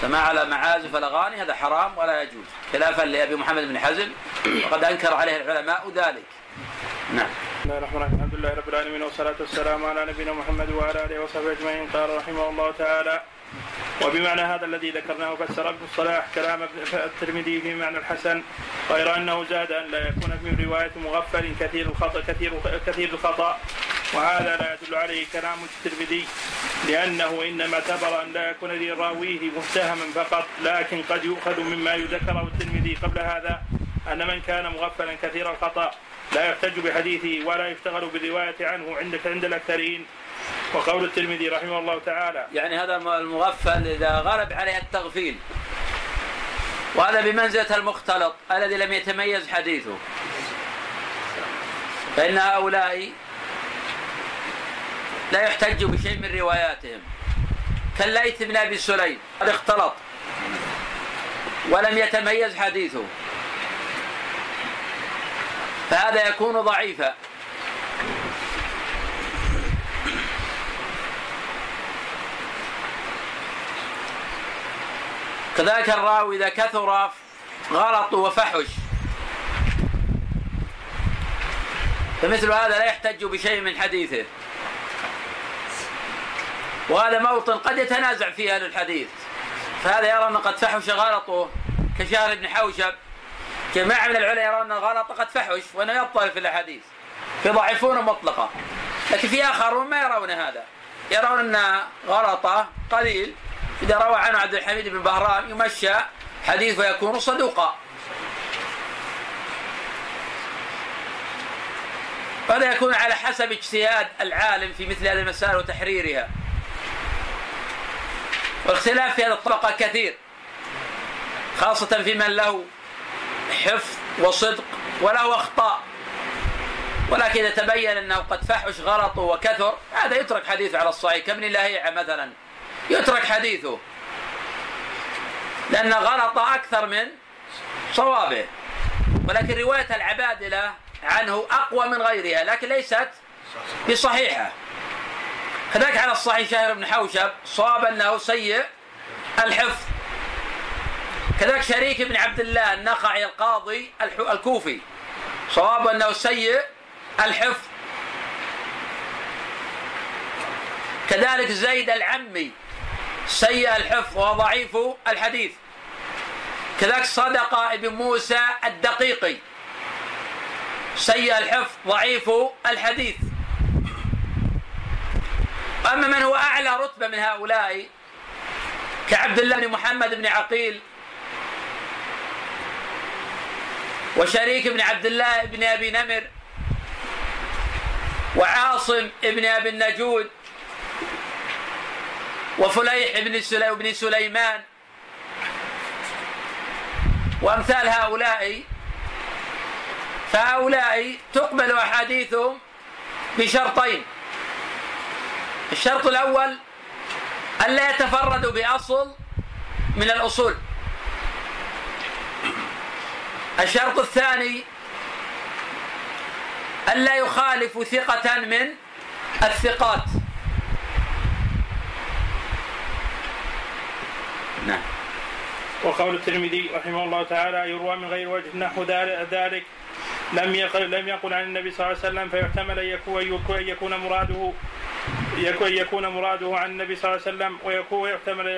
سماع على معازف الأغاني هذا حرام ولا يجوز خلافا لأبي محمد بن حزم وقد أنكر عليه العلماء ذلك. نعم. بسم الله الرحمن الرحيم. الحمد لله رب العالمين والصلاة والسلام على نبينا محمد وعلى آله وصحبه أجمعين. قال رحمه الله تعالى: وبمعنى هذا الذي ذكرناه فسر ابن الصلاح كلام الترمذي في معنى الحسن، غير أنه زاد أن لا يكون من رواية مغفل كثير الخطأ، وهذا لا يدل عليه كلام الترمذي، لأنه إنما اعتبر أن لا يكون لراويه متهما فقط، لكن قد يؤخذ مما يذكره الترمذي قبل هذا أن من كان مغفلا كثير الخطأ لا يحتج بحديثه ولا يشتغل بالرواية عنه عند الأكثرين. وقول الترمذي رحمه الله تعالى يعني هذا المغفل إذا غلب عليه التغفيل، وهذا بمنزلة المختلط الذي لم يتميز حديثه، فإن هؤلاء لا يحتج بشيء من رواياتهم، كالليث بن أبي سليم قد اختلط ولم يتميز حديثه، فهذا يكون ضعيفا. كذلك الراوي إذا كثر غلط وفحش فمثل هذا لا يحتج بشيء من حديثه، وهذا موطن قد يتنازع فيه أهل الحديث، فهذا يرى أنه قد فحش غلطه كشهر بن حوشب، جماعة من العلماء يرون أن الغلط قد فحش وأنه يضطرب في الأحاديث فيضعفونه مطلقا، لكن في آخرون ما يرون هذا، يرون أن غلطه قليل، إذا روى عنه عبد الحميد بن بهرام يمشى حديثه يكون صدوقا، وهذا يكون على حسب اجتهاد العالم في مثل هذه المسائل وتحريرها، والاختلاف في هذه الطبقة كثير، خاصة في من له حفظ وصدق وله أخطاء، ولكن إذا تبين أنه قد فحش غلطه وكثر هذا يترك حديثه على الصحيح، كابن لهيعة مثلا يترك حديثه لأن غلط أكثر من صوابه، ولكن رواية العبادلة عنه أقوى من غيرها لكن ليست بصحيحة. كذلك على الصحيح شهر بن حوشب صاب أنه سيء الحفظ، كذلك شريك بن عبد الله النخعي القاضي الكوفي صواب أنه سيء الحفظ، كذلك زيد العمي سيء الحفظ وضعيف الحديث، كذلك صدقة بن موسى الدقيقي سيء الحفظ ضعيف الحديث. أما من هو أعلى رتبة من هؤلاء كعبد الله بن محمد بن عقيل وشريك بن عبد الله بن أبي نمر وعاصم بن أبي النجود وفليح بن سليمان وأمثال هؤلاء، فهؤلاء تقبل أحاديثهم بشرطين: الشرط الأول ألا يتفردوا بأصل من الأصول، الشرط الثاني ألا يخالف ثقة من الثقات. نعم. وقول الترمذي رحمه الله تعالى: يروى من غير وجه نحو ذلك لم يقل عن النبي صلى الله عليه وسلم، فيحتمل أن يكون مراده عن النبي صلى الله عليه وسلم، ويحتمل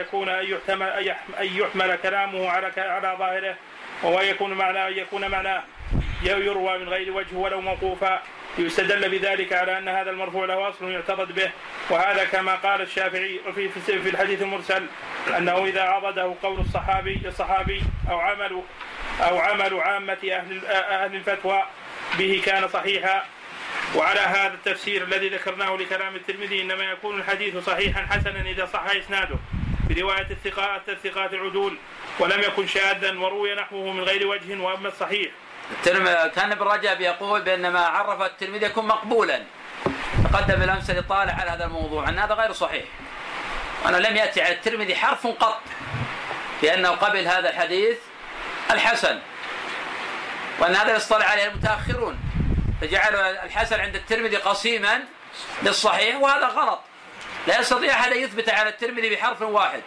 أن يحمل كلامه على ظاهره، ويكون معناه يروى من غير وجه ولو موقوفا، يستدل بذلك على أن هذا المرفوع له أصل يعترض به، وهذا كما قال الشافعي في الحديث المرسل أنه إذا عضده قول الصحابي أو عمل عامة أهل الفتوى به كان صحيحا. وعلى هذا التفسير الذي ذكرناه لكلام الترمذي إنما يكون الحديث صحيحا حسنا إذا صح إسناده برواية الثقات العدول، ولم يكن شاذا وروي نحوه من غير وجه. وأما الصحيح كان ابن رجب يقول بأن ما عرف الترمذي يكون مقبولا، تقدم الأمس لطالع على هذا الموضوع أن هذا غير صحيح، وأنا لم يأتي على الترمذي حرف قط بأنه قبل هذا الحديث الحسن، وأن هذا يصطلح عليه المتأخرون فجعلوا الحسن عند الترمذي قصيما للصحيح، وهذا غلط، لا يستطيع أحد أن يثبت على الترمذي بحرف واحد.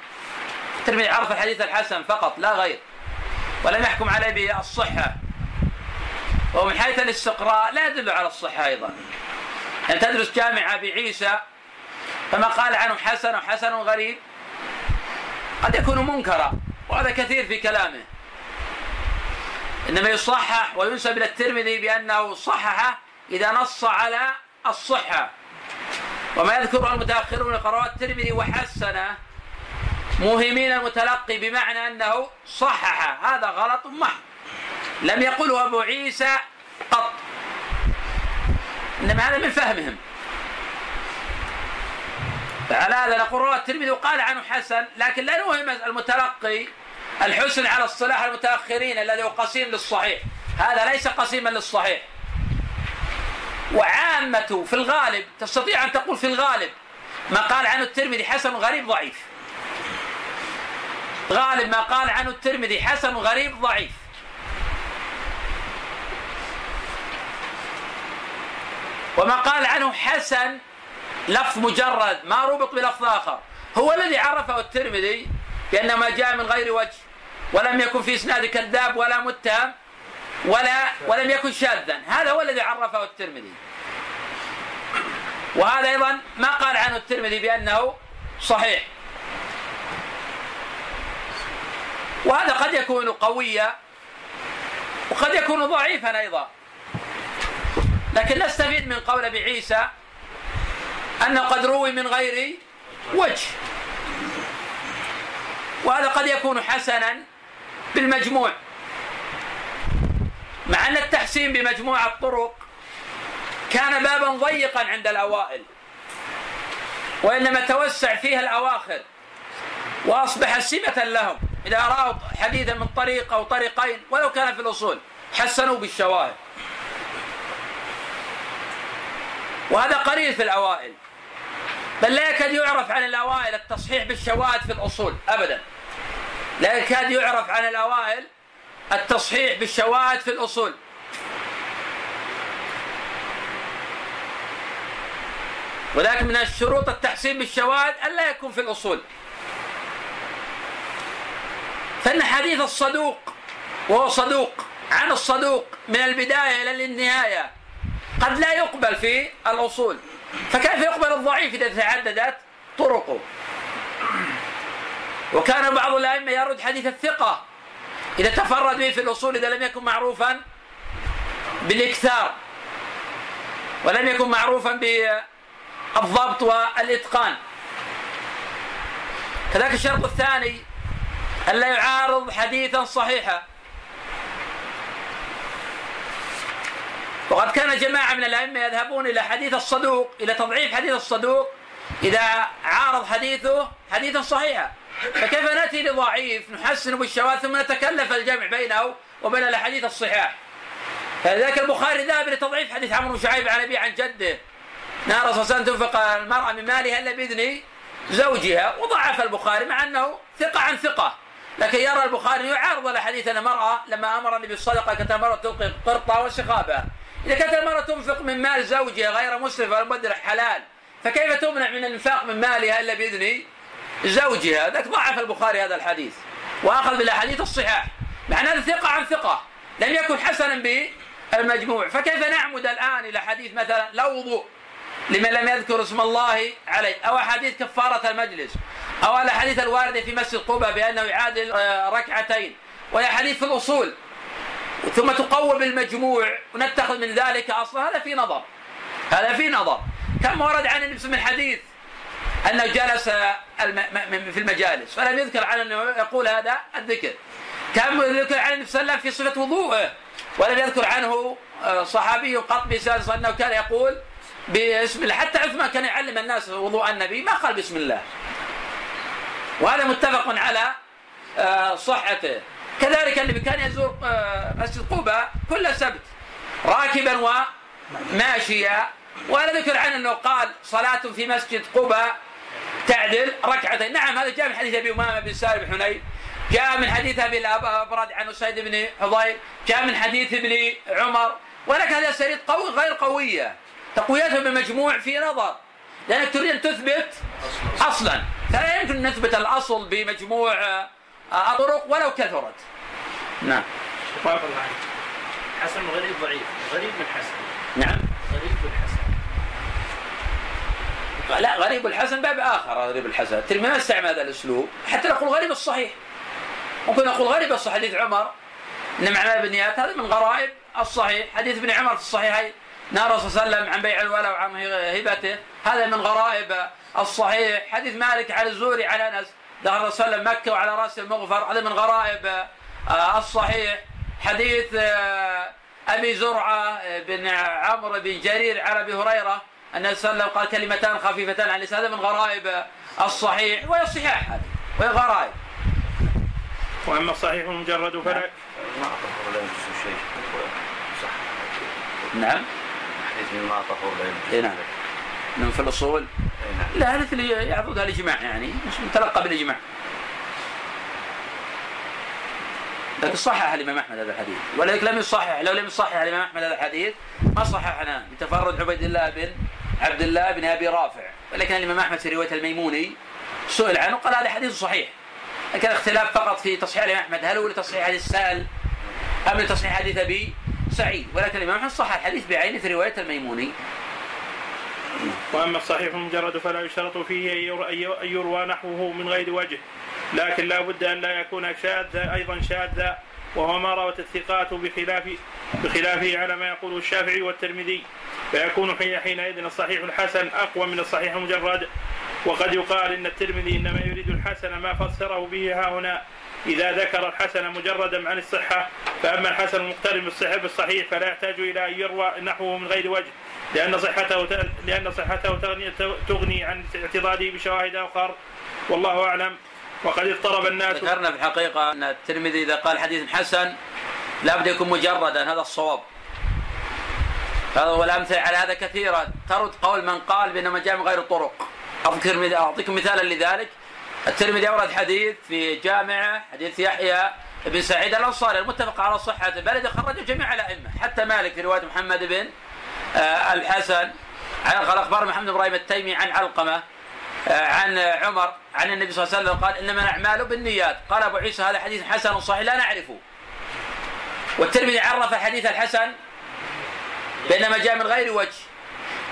الترمذي عرف الحديث الحسن فقط لا غير، ولم يحكم عليه بالصحة، ومن حيث الاستقراء لا يدل على الصحة أيضا. أن تدرس جامعة بعيسى فما قال عنه حسن وحسن غريب قد يكون منكرا، وهذا كثير في كلامه، إنما يصحح وينسب إلى الترمذي بأنه صححه إذا نص على الصحة. وما يذكره المتأخرون قراءة الترمذي وحسنه موهمين المتلقي بمعنى أنه صحح، هذا غلط محض، لم يقله أبو عيسى قط، إنما هذا من فهمهم. فعلى هذا نقول رواه الترمذي وقال عنه حسن، لكن لا نوهم المتلقي الحسن على اصطلاح المتأخرين الذي هو قسيم للصحيح، هذا ليس قسيما للصحيح. وعامته في الغالب تستطيع أن تقول في الغالب ما قال عنه الترمذي حسن غريب ضعيف، غالب ما قال عنه الترمذي حسن غريب ضعيف. وما قال عنه حسن لفظ مجرد ما ربط بلفظ آخر هو الذي عرفه الترمذي بأنه ما جاء من غير وجه، ولم يكن في إسناد كذاب ولا متهم ولم يكن شاذا، هذا هو الذي عرفه الترمذي. وهذا أيضا ما قال عنه الترمذي بأنه صحيح، وهذا قد يكون قويا وقد يكون ضعيفا أيضا، لكن نستفيد من قول أبي عيسى أنه قد روي من غير وجه، وهذا قد يكون حسنا بالمجموع، مع أن التحسين بمجموع الطرق كان بابا ضيقا عند الأوائل، وإنما توسع فيها الأواخر وأصبح سمة لهم، إذا رأوا حديثا من طريق أو طريقين ولو كان في الأصول حسنوا بالشواهد، وهذا قليل في الأوائل، بل لا يكاد يعرف عن الأوائل التصحيح بالشواهد في الأصول أبدا، لا يكاد يعرف عن الأوائل التصحيح بالشواهد في الأصول. وذلك من الشروط التحسين بالشواهد ألا يكون في الأصول، فإن حديث الصدوق وهو صدوق عن الصدوق من البداية إلى النهاية قد لا يقبل في الأصول، فكيف يقبل الضعيف إذا تعددت طرقه؟ وكان بعض الأئمة يرد حديث الثقة إذا تفرد به في الأصول إذا لم يكن معروفا بالإكثار ولم يكن معروفا بالضبط والإتقان. كذلك الشرط الثاني ألا يعارض حديثا صحيحا، وقد كان جماعة من الأئمة يذهبون إلى حديث الصدوق إلى تضعيف حديث الصدوق إذا عارض حديثه حديثا صحيحا، فكيف نأتي لضعيف نحسن بالشواذ ثم نتكلف الجمع بينه وبين الأحاديث الصحاح؟ فذاك البخاري ذهب لتضعيف حديث عمرو بن شعيب عن أبيه عن جده نار صلى تنفق المرأة من مالها إلا بإذن زوجها، وضعف البخاري مع أنه ثقة عن ثقة، لكن يرى البخاري يعارض الأحاديث أن المرأة لما أمرني بالصدقة كانت المرأة تلقي قرطة وشخابها، إذا كانت المرأة تنفق من مال زوجها غير مسرف ولا مبذر حلال فكيف تمنع من الإنفاق من مالها إلا بإذن زوجها؟ ذاك ضعف البخاري هذا الحديث وأخذ بالأحاديث الصحاح مع أن هذا ثقة عن ثقة لم يكن حسنا بالمجموع. فكيف نعمد الآن إلى حديث مثلا لا وضوء لمن لم يذكر اسم الله عليه، أو حديث كفارة المجلس، أو على حديث الواردة في مسجد قباء بأنه يعادل ركعتين، وهي حديث في الأصول، ثم تقوى بالمجموع ونتخذ من ذلك أصلا، هذا في نظر، هذا في نظر. كم ورد عن النبي من حديث أنه جلس في المجالس فلم يذكر عن أنه يقول هذا الذكر، كم يذكر عن النبي صلى الله عليه وسلم في صفة وضوءه ولم يذكر عنه صحابي قط بسالس أنه كان يقول باسم الله، حتى عثمان كان يعلم الناس وضوء النبي ما قال بسم الله، وهذا متفق على صحته. كذلك اللي كان يزور مسجد قباء كل سبت راكبا وماشيا ولا ذكر عنه أنه قال صلاة في مسجد قباء تعدل ركعتين. نعم هذا جاء من حديث أبي أمامة بن سالم بن حنين، جاء من حديث أبي الأبرد عن أسيد بن حضير، جاء من حديث ابن عمر، ولكن هذا سريد قوي غير قوية، تقويته بالمجموع في نظر لأنك تريد أن تثبت أصلا. فلا يمكن نثبت الأصل بمجموع الطرق ولو كثرت. نعم. حسن غريب ضعيف، غريب من حسن. نعم. غريب الحسن. لا، غريب الحسن باب آخر. غريب الحسن الترمذي ما استعمل هذا الأسلوب، حتى نقول غريب الصحيح. ممكن نقول غريب الصحيح حديث عمر إن معناه بالنيات، هذا من غرائب الصحيح. حديث ابن عمر في الصحيحين نهى صلى الله عليه وسلم عن بيع الولاء وعن هبته، هذا من غرائب الصحيح. حديث مالك على الزهري على أنس دخل الرسول صلى الله عليه وسلم مكة وعلى رأسه المغفر، هذا من غرائب الصحيح. حديث أبي زرعة بن عمرو بن جرير على أبي هريرة أن النبي صلى الله عليه وسلم قال كلمتان خفيفتان على اللسان، هذا من غرائب الصحيح. وهي صحاح هذه وهي غرائب. وأما الصحيح المجرد فلا. ما أعتقد ولا يجوز شيء. نعم. حديث ما أعتقد ولا يجوز. إيه نعم. من في الأصول. لا هذا اللي يعرضها الإجماع، يعني متلقى بالإجماع. لكن صحح الإمام أحمد هذا الحديث، ولكن لم يصحح. لو لم يصحح الإمام أحمد هذا الحديث ما صححنا بتفرد عبيد الله بن عبد الله بن أبي رافع، ولكن الإمام أحمد في رواية الميموني سئل عنه قال هذا حديث صحيح، لكن اختلاف فقط في تصحيح الإمام أحمد هل هو لتصحيح حديث سهل أم لتصحيح حديث أبي سعيد، ولكن الإمام أحمد صحح الحديث بعينه في رواية الميموني. وأما الصحيح المجرد فلا يشترط فيه أن يروى نحوه من غير وجه، لكن لا بد أن لا يكون شاذا أيضا شاذا، وهو ما روت الثقات بخلافه على ما يقول الشافعي والترمذي، فيكون حينئذ الصحيح الحسن أقوى من الصحيح المجرد. وقد يقال إن الترمذي إنما يريد الحسن ما فسره به هاهنا إذا ذكر الحسن مجردا عن الصحة، فأما الحسن المقترن بالصحيح فلا يحتاج إلى أن يروى نحوه من غير وجه، لأن صحته تغني عن اعتضاده بشواهد آخر، والله أعلم. وقد اضطرب الناس. ذكرنا في الحقيقة أن الترمذي إذا قال حديث حسن لا بد يكون مجردا، هذا الصواب. هذا والأمثلة على هذا كثيرة، ترد قول من قال بأن ما جاء من غير الطرق. أعطيكم مثالا لذلك. الترمذي أورد حديث في جامعة، حديث يحيى بن سعيد الأنصاري المتفق على صحته، بل خرجه جميع الأئمة حتى مالك في رواية محمد بن الحسن. قال أخبرنا محمد بن إبراهيم التيمي عن علقمة عن عمر عن النبي صلى الله عليه وسلم قال إنما الأعمال بالنيات. قال أبو عيسى هذا حديث حسن صحيح لا نعرفه. والترمذي عرف حديث الحسن بينما جاء من غير وجه.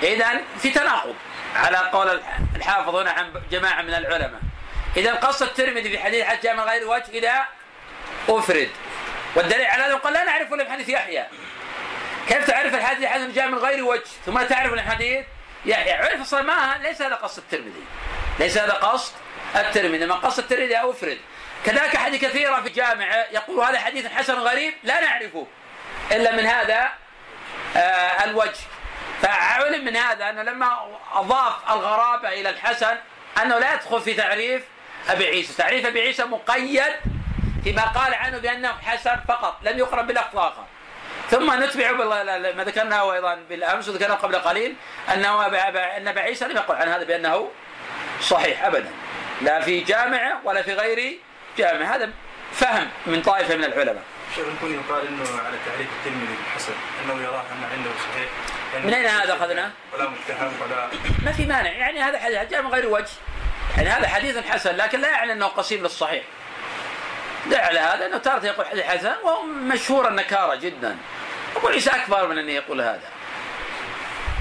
إذن في تناقض على قول الحافظ هنا عن جماعة من العلماء. إذن قص الترمذي في حديث جاء من غير وجه إذا أفرد، والدليل على ذلك قال لا نعرفه إلا بحديث يحيى. كيف تعرف الحديث حسن جاء من غير وجه ثم تعرف الحديث يعني عرف أصلا ما ليس هذا قصد الترمذي، ليس هذا قصد الترمذي، ما قصد الترمذي أفرد. كذلك أحد كثيرة في الجامعة يقول هذا حديث حسن غريب لا نعرفه إلا من هذا الوجه. فعلم من هذا أنه لما أضاف الغرابة إلى الحسن أنه لا يدخل في تعريف أبي عيسى. تعريف أبي عيسى مقيد فيما قال عنه بأنه حسن فقط، لم يقرن بلفظ آخر. ثم نتبع ما ذكرناه أيضا بالأمس وذكرناه قبل قليل أن أبا عيسى لم يقل عن هذا بأنه صحيح أبدا، لا في جامعة ولا في غير جامعة. هذا فهم من طائفة من العلماء. شيخ الكوني قال أنه على تعريف الترمذي بالحسن أنه يراه أن عنده صحيح، يعني من أين هذا أخذناه؟ ولا متهم ولا ما في مانع، يعني هذا حديث جاء من غير وجه، يعني هذا حديث حسن، لكن لا يعني أنه قصير للصحيح. دع على هذا أنه تارة يقول حديث حسن وهو مشهور النكارة جدا، أبو عيسى أكبر من أن يقول هذا.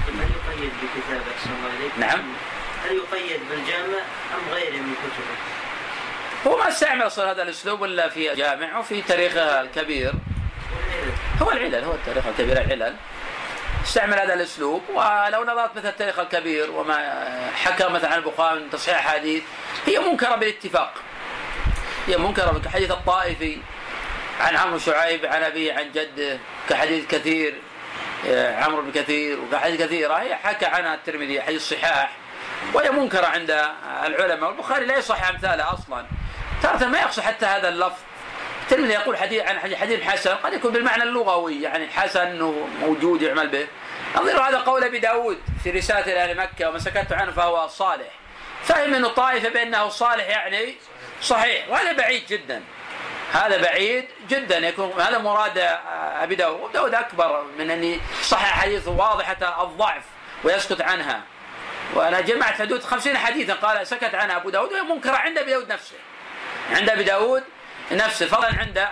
هل يقيد بكتاب أحسن الله إليك؟ نعم. هل يقيد بالجامع أم غيره من كتبه؟ هو ما استعمل صار هذا الأسلوب ولا في جامع وفي تاريخها الكبير. هو التاريخ الكبير العلل استعمل هذا الأسلوب. ولو نظرت مثل التاريخ الكبير وما حكى مثلا عن البخاري من تصحيح حديث هي منكرة بالاتفاق. هي منكرة كحديث الطائفي عن عمرو شعيب عن أبيه عن جده، كحديث كثير عمرو بن كثير، وكحديث كثيرة هي حكى عنها الترمذي حديث صحاح، وهي منكرة عند العلماء. والبخاري لا يصح أمثالها أصلا، تارة ما يقصد حتى هذا اللفظ. الترمذي يقول حديث حسن قد يكون بالمعنى اللغوي، يعني حسن موجود يعمل به. انظروا هذا قول أبي داود في رسالة إلى أهل مكة ومن سكت عنه فهو صالح. فهم أنه طائفة بأنه صالح يعني صحيح، وهذا بعيد جدا، هذا بعيد جدا. يكون هذا مراد أبي داود، وداود أكبر من أن صحيح حديثه واضحة الضعف ويسكت عنها. وانا جمعت حدود 50 حديثا قال سكت عنها ابو داود، وهي منكره عند ابي داود نفسه، عند ابي داود نفسه فضلا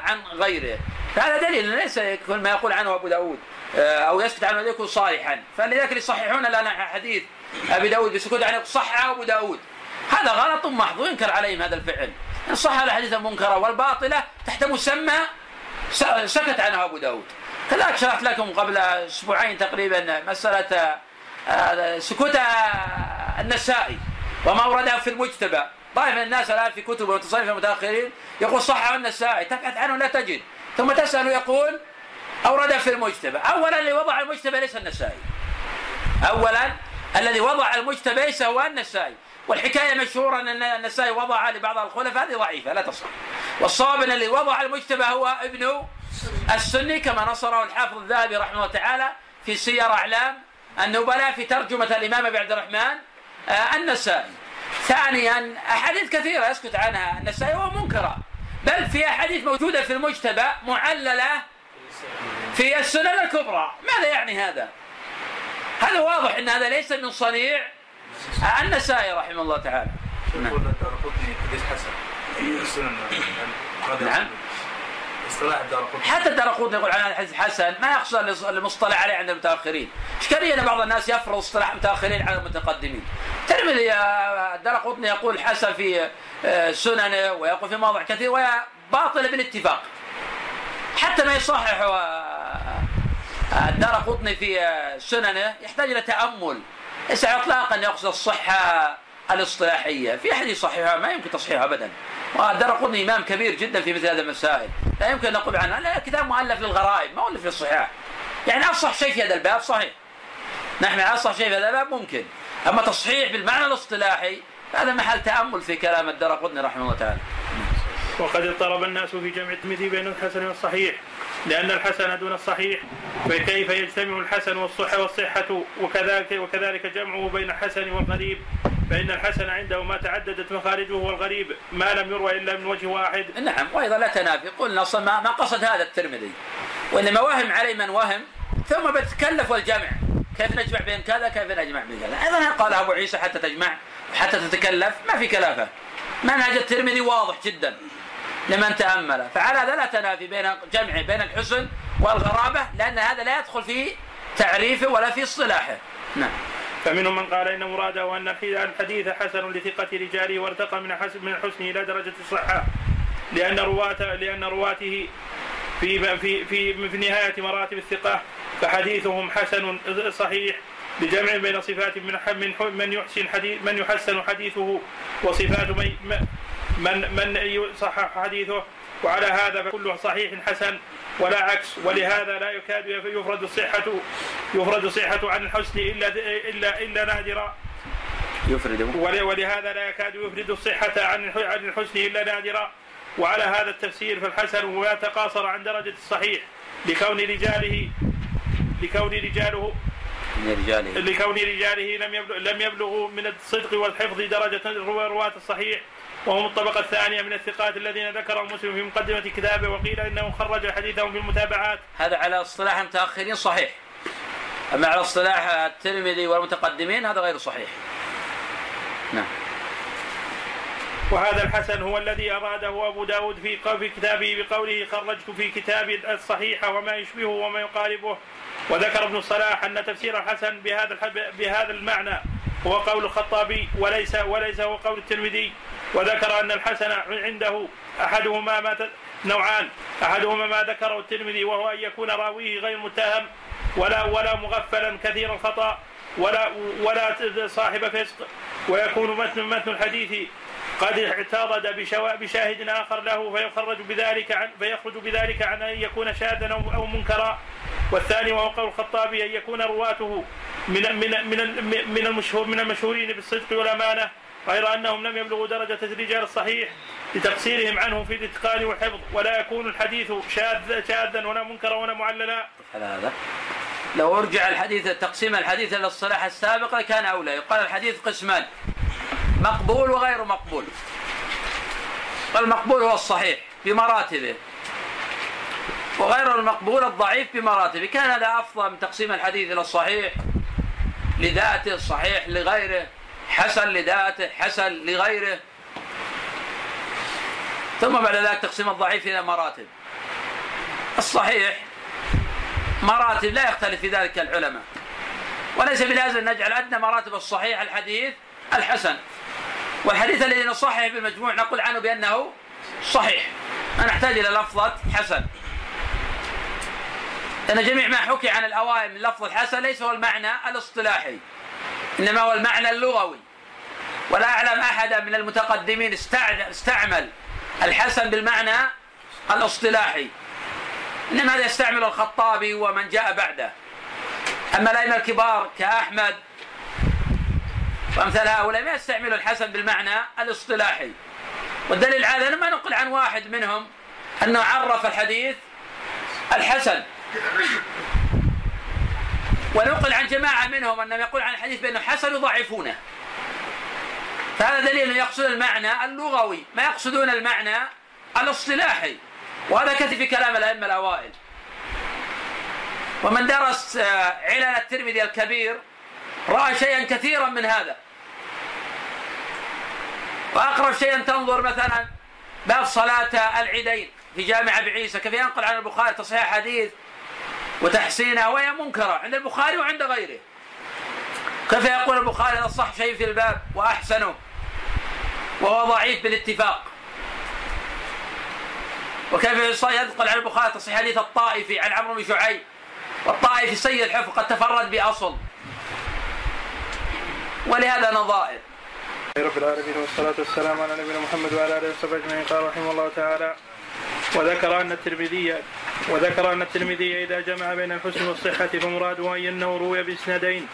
عن غيره. فهذا دليل ليس كل ما يقول عنه ابو داود او يسكت عنه يكون صالحا. فلذلك يصححون لنا حديث ابي داود بسكوت عنه، صح ابو داود، هذا غلط محض ينكر عليهم هذا الفعل. ان صح الحديث المنكره والباطله تحت مسمى سكت عنه ابو داود. كذلك شرحت لكم قبل اسبوعين تقريبا مساله سكوت النسائي وما ورده في المجتبى. طائفه من الناس الان في كتب المتصنفين المتاخرين يقول صح النسائي، تبحث عنه لا تجد، ثم تساله يقول اورده في المجتبى. اولا اللي وضع المجتبى ليس النسائي، اولا الذي وضع المجتبى ليس هو النسائي. والحكايه مشهوره ان النسائي وضع لبعض الخلفاء، هذه ضعيفه لا تصح. والصواب ان الذي وضع المجتبى هو ابن السني كما نصره الحافظ الذهبي رحمه الله تعالى في سير اعلام النبلاء في ترجمه الامام ابي عبد الرحمن النسائي. ثانيا احاديث كثيره يسكت عنها النسائي ومنكره، بل في احاديث موجوده في المجتبى معلله في السنن الكبرى. ماذا يعني هذا؟ هذا واضح ان هذا ليس من صنيع النسائي رحمه الله تعالى. يقول الدارقطني حديث حسن. نعم. اصطلاح الدارقطني. حتى الدارقطني يقول عن الحديث حسن ما يخشى المصطلح عليه عند المتاخرين. اشكاليه ان بعض الناس يفرض اصطلاح المتاخرين على المتقدمين. الترمذي الدارقطني يقول حسن في سننه ويقول في مواضع كثير وهي باطله بالاتفاق. حتى ما يصحح الدارقطني في سننه يحتاج الى تامل. ليس اطلاقا يقصد الصحه الاصطلاحيه، في احد يصححها ما يمكن تصحيحها ابدا. والدارقطني امام كبير جدا في مثل هذه المسائل، لا يمكن ان نقول عنه، لا كتاب مؤلف للغرائب ما الف للصحاح. يعني افصح شيء في هذا الباب صحيح. نحن افصح شيء في هذا الباب ممكن، اما تصحيح بالمعنى الاصطلاحي هذا محل تامل في كلام الدارقطني رحمه الله تعالى. وقد اضطرب الناس في جمع الترمذي بين الحسن والصحيح، لأن الحسن دون الصحيح، فكيف يجتمع الحسن والصحة وكذلك جمعه بين الحسن والغريب، فإن الحسن عنده ما تعددت مخارجه، والغريب ما لم يروى إلا من وجه واحد. نعم، وأيضا لا تنافي، قلنا أصلا ما قصد هذا الترمذي، وإنما وهم عليه من وهم، ثم بتكلف الجمع، كيف نجمع بين كذا كيف نجمع بين كذا. أيضا قال أبو عيسى حتى تجمع حتى تتكلف ما في كلافة. منهج الترمذي واضح جدا لمن تأمله. فعلى هذا لا تنافي بين جمعه بين الحسن والغرابة، لأن هذا لا يدخل في تعريفه ولا في اصطلاحه. نعم. فمنهم من قال إن مراده أن الحديث حسن لثقة رجاله، وارتقى من الحسن إلى درجة الصحة، لأن رواته في نهاية مراتب الثقة، فحديثهم حسن صحيح لجمع بين صفات من يحسن حديثه وصفات من يصحح حديثه، وعلى هذا فكل صحيح حسن ولا عكس، ولهذا لا يكاد يفرد الصحة عن الحسن إلا نادرا. ولهذا لا يكاد يفرد الصحة عن الحسن إلا نادرا. وعلى هذا التفسير فالحسن هو ما تقاصر عن درجة الصحيح لكون رجاله لم يبلغوا من الصدق والحفظ درجة رواة الصحيح، وهم الطبقة الثانية من الثقات الذين ذكرهم مسلم في مقدمة كتابه، وقيل إنه خرج حديثهم في المتابعات. هذا على اصطلاح المتأخرين صحيح، أما على اصطلاح الترمذي والمتقدمين هذا غير صحيح. نعم. وهذا الحسن هو الذي أراده أبو داود في كتابه بقوله خرجت في كتابي الصحيح وما يشبهه وما يقاربه. وذكر ابن الصلاح أن تفسير الحسن بهذا المعنى هو قول الخطابي وليس هو قول الترمذي. وذكر أن الحسن عنده أحدهما نوعان، أحدهما ما ذكره الترمذي وهو أن يكون راويه غير متهم ولا مغفلا كثير الخطأ ولا صاحب فسق، ويكون متن الحديث قد اعترض بشاهد آخر له فيخرج بذلك عن أن يكون شاذا أو منكرا. والثاني وهو قول الخطابي أن يكون رواته من المشهورين بالصدق والأمانة، غير أنهم لم يبلغوا درجة الرجال الصحيح لتقصيرهم عنه في الاتقان والحفظ، ولا يكون الحديث شاذا ولا منكرا ولا معللا. هذا لو أرجع الحديث تقسيم الحديث إلى الصلاح السابقة كان أولى. يقال الحديث قسمان، مقبول وغير مقبول. المقبول هو الصحيح بمراتبه، وغير المقبول الضعيف بمراتبه. كان هذا أفضل من تقسيم الحديث إلى الصحيح لذاته، الصحيح لغيره. حسن لذاته حسن لغيره، ثم بعد ذلك تقسيم الضعيف إلى مراتب. الصحيح مراتب لا يختلف في ذلك العلماء، وليس بلازم نجعل عندنا مراتب الصحيح الحديث الحسن، والحديث الذي نصحه بالمجموع نقول عنه بأنه صحيح، لا نحتاج إلى لفظة حسن، لأن جميع ما حكي عن الأوائل من لفظ الحسن ليس هو المعنى الاصطلاحي، إنما هو المعنى اللغوي. ولا أعلم أحدا من المتقدمين استعمل الحسن بالمعنى الاصطلاحي، إنما هذا يستعمل الخطابي ومن جاء بعده. أما الأئمة الكبار كأحمد وأمثال هؤلاء ما يستعملوا الحسن بالمعنى الاصطلاحي، والدليل على أنه ما نقل عن واحد منهم أنه عرف الحديث الحسن، ونقل عن جماعة منهم أنهم يقول عن الحديث بأنه حسن يضعفونه، فهذا دليل أنه يقصد المعنى اللغوي، ما يقصدون المعنى الاصطلاحي. وهذا كثير في كلام الأئمة الأوائل. ومن درس علل الترمذي الكبير رأى شيئا كثيرا من هذا. وأقرب شيئا تنظر مثلا باب صلاة العيدين في جامعة بعيسى، كيف ينقل عن البخاري تصحيح حديث وتحسينه، وهي منكرة عند البخاري وعند غيره. كيف يقول البخاري لا صح شيء في الباب وأحسنه وهو ضعيف بالاتفاق، وكيف ينقل عن البخاري تصحيح حديث الطائفي عن عمرو بن شعيب والطائفي سيء الحفظ قد تفرد بأصل. ولهذا نظائر. رب العالمين والصلاة والسلام على نبينا محمد وعلى آله وصحبه أجمعين. قال رحمه الله تعالى: وذكر أن الترمذي إذا جمع بين الحسن والصحة فمراده أنه روي بإسنادين،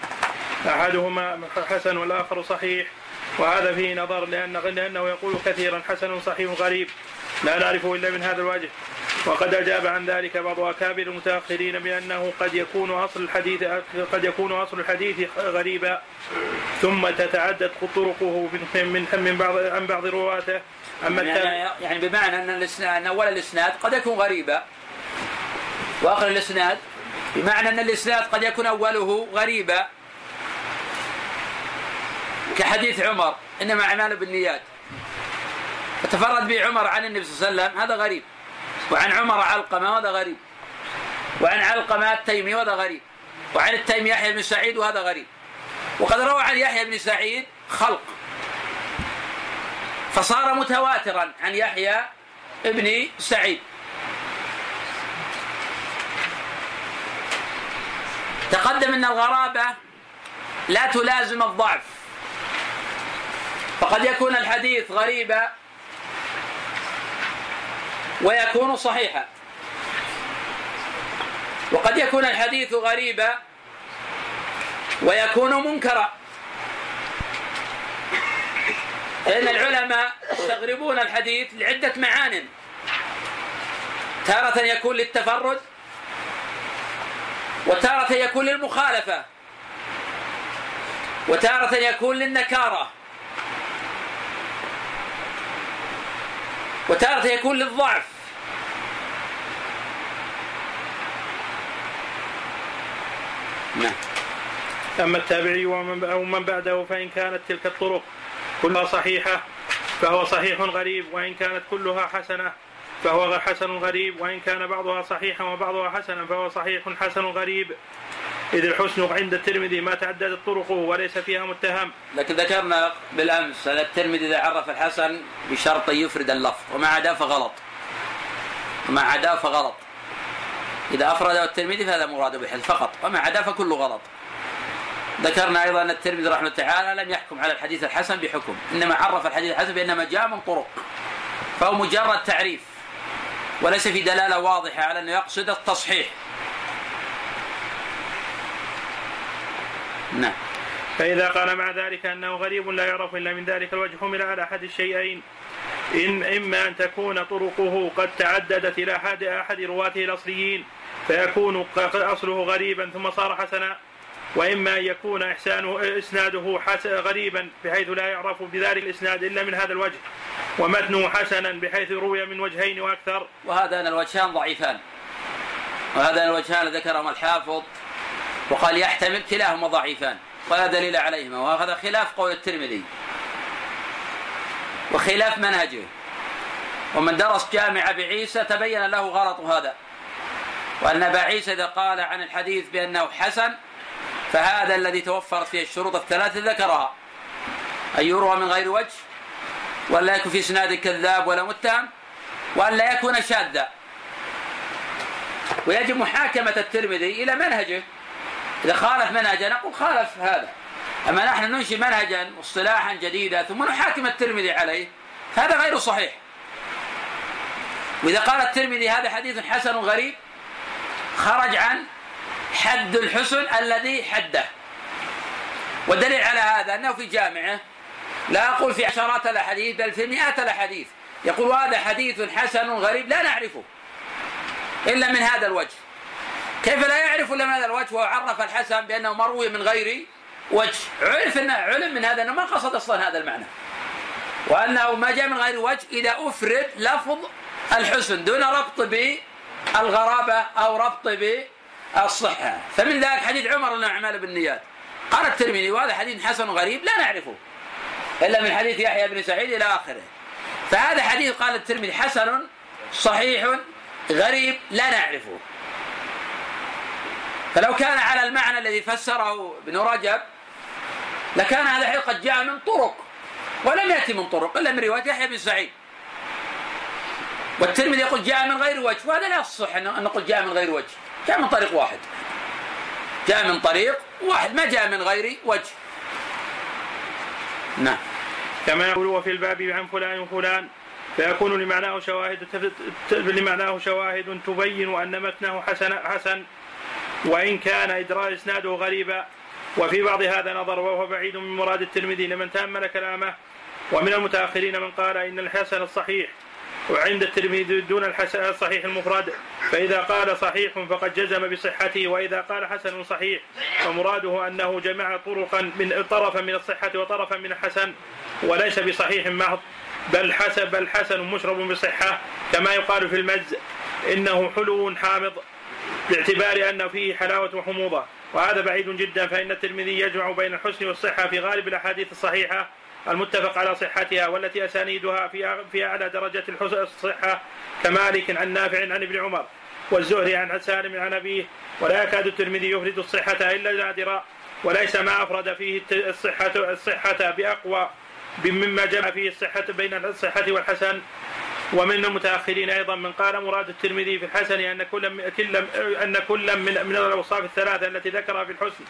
أحدهما حسن والآخر صحيح، وهذا فيه نظر لأنه يقول كثيرا حسن صحيح غريب لا نعرفه إلا من هذا الوجه. وقد أجاب عن ذلك بعض أكابر المتأخرين بأنه قد يكون أصل الحديث غريبا، ثم تتعدد طرقه عن بعض رواته. يعني بمعنى أن أول الإسناد قد يكون غريبا، وآخر الإسناد بمعنى أن الإسناد قد يكون أوله غريبا، كحديث عمر إنما أعماله بالنيات، فتفرد به عمر عن النبي صلى الله عليه وسلم هذا غريب، وعن عمر علقمة هذا غريب، وعن علقمة التيمي هذا غريب، وعن التيمي يحيى بن سعيد وهذا غريب. وقد روى عن يحيى بن سعيد خلق، فصار متواترا عن يحيى ابن سعيد، تقدم أن الغرابة لا تلازم الضعف، فقد يكون الحديث غريبا ويكون صحيحا، وقد يكون الحديث غريبا ويكون منكرا، لأن العلماء يستغربون الحديث لعدة معان، تارة يكون للتفرد، وتارة يكون للمخالفة، وتارة يكون للنكارة، وتارة يكون للضعف. نعم. أما التابعي ومن بعده فإن كانت تلك الطرق كلها صحيحة فهو صحيح غريب، وإن كانت كلها حسنة فهو حسن غريب، وإن كان بعضها صحيحا وبعضها حسنا فهو صحيح حسن غريب، إذ الحسن عند الترمذي ما تعددت طرقه وليس فيها متهم. لكن ذكرنا بالأمس أن الترمذي إذا عرف الحسن بشرط يفرد اللفظ، وما عداه فغلط. إذا أفرده الترمذي فهذا مراده بالحسن فقط، وما عداه فكله غلط. ذكرنا أيضا أن الترمذي رحمه الله تعالى لم يحكم على الحديث الحسن بحكم، إنما عرف الحديث الحسن بأنما جاء من طرق، فهو مجرد تعريف وليس في دلالة واضحة على أنه يقصد التصحيح. نعم. فإذا قال مع ذلك أنه غريب لا يعرف إلا من ذلك الوجه حمل على أحد الشيئين، إما أن تكون طرقه قد تعددت إلى أحد رواته الأصليين فيكون أصله غريبا ثم صار حسنا، وإما أن يكون إسناده غريبا بحيث لا يعرف بذلك الإسناد إلا من هذا الوجه، ومتنه حسنا بحيث روي من وجهين وأكثر. وهذان الوجهان ضعيفان، وهذان الوجهان ذكرهما الحافظ وقال يحتمل كلاهما ضعيفان، ولا دليل عليهما، وهذا خلاف قول الترمذي وخلاف منهجه، ومن درس جامع بعيسى تبين له غلط هذا، وأن أبا عيسى إذا قال عن الحديث بأنه حسن فهذا الذي توفرت فيه الشروط الثلاثة ذكرها، أن يروى من غير وجه، وأن لا يكون في إسناد كذاب ولا متهم، وأن لا يكون شاذا. ويجب محاكمة الترمذي إلى منهجه، إذا خالف منهجا نقول خالف هذا، أما نحن ننشئ منهجا واصطلاحا جديدا ثم نحاكم الترمذي عليه هذا غير صحيح. وإذا قال الترمذي هذا حديث حسن غريب خرج عن حد الحسن الذي حده، والدليل على هذا أنه في جامعه لا أقول في عشرات الأحاديث بل في مئات الأحاديث يقول هذا حديث حسن غريب لا نعرفه إلا من هذا الوجه. كيف لا يعرف إلا من هذا الوجه وعرف الحسن بأنه مروي من غير وجه؟ عرف أنه علم من هذا أنه ما قصد أصلا هذا المعنى، وأنه ما جاء من غير وجه إذا أفرد لفظ الحسن دون ربط بالغرابة أو ربط بالصحة. فمن ذلك حديث عمر الأعمال بالنيات، قال الترمذي وهذا حديث حسن غريب لا نعرفه إلا من حديث يحيى بن سعيد إلى آخره، فهذا حديث قال الترمذي حسن صحيح غريب لا نعرفه. فلو كان على المعنى الذي فسره ابن رجب لكان هذا الحديث قد جاء من طرق، ولم يأتي من طرق إلا من رواية يحيى بن سعيد، والترمذي يقول جاء من غير وجه، وهذا لا يصح أن نقول جاء من غير وجه، جاء من طريق واحد، جاء من طريق واحد ما جاء من غير وجه. نعم. كما يقول وفي الباب عن فلان وفلان فيكون لمعناه شواهد تبين أن متنه حسن وإن كان إدراج إسناده غريبا. وفي بعض هذا نظر وهو بعيد من مراد الترمذي لمن تأمل كلامه، ومن المتأخرين من قال إن الحسن الصحيح وعند الترمذي دون الحسن الصحيح المفرد، فإذا قال صحيح فقد جزم بصحته، وإذا قال حسن صحيح فمراده أنه جمع طرفا من الصحة وطرفا من الحسن، وليس بصحيح محض، بل الحسن مشرب بصحة، كما يقال في المجز إنه حلو حامض باعتبار أن فيه حلاوة وحموضة، وهذا بعيد جدا، فإن الترمذي يجمع بين الحسن والصحة في غالب الأحاديث الصحيحة المتفق على صحتها والتي أسانيدها في أعلى درجة الصحة، كمالك عن نافع عن ابن عمر والزهري عن سالم عن أبيه. ولا يكاد الترمذي يفرد الصحة إلا نادرا، وليس ما أفرد فيه الصحة بأقوى مما جمع فيه الصحة بين الصحة والحسن. ومن المتأخرين أيضا من قال مراد الترمذي في الحسن أن كل من الأوصاف الثلاثة التي ذكرها في الحسن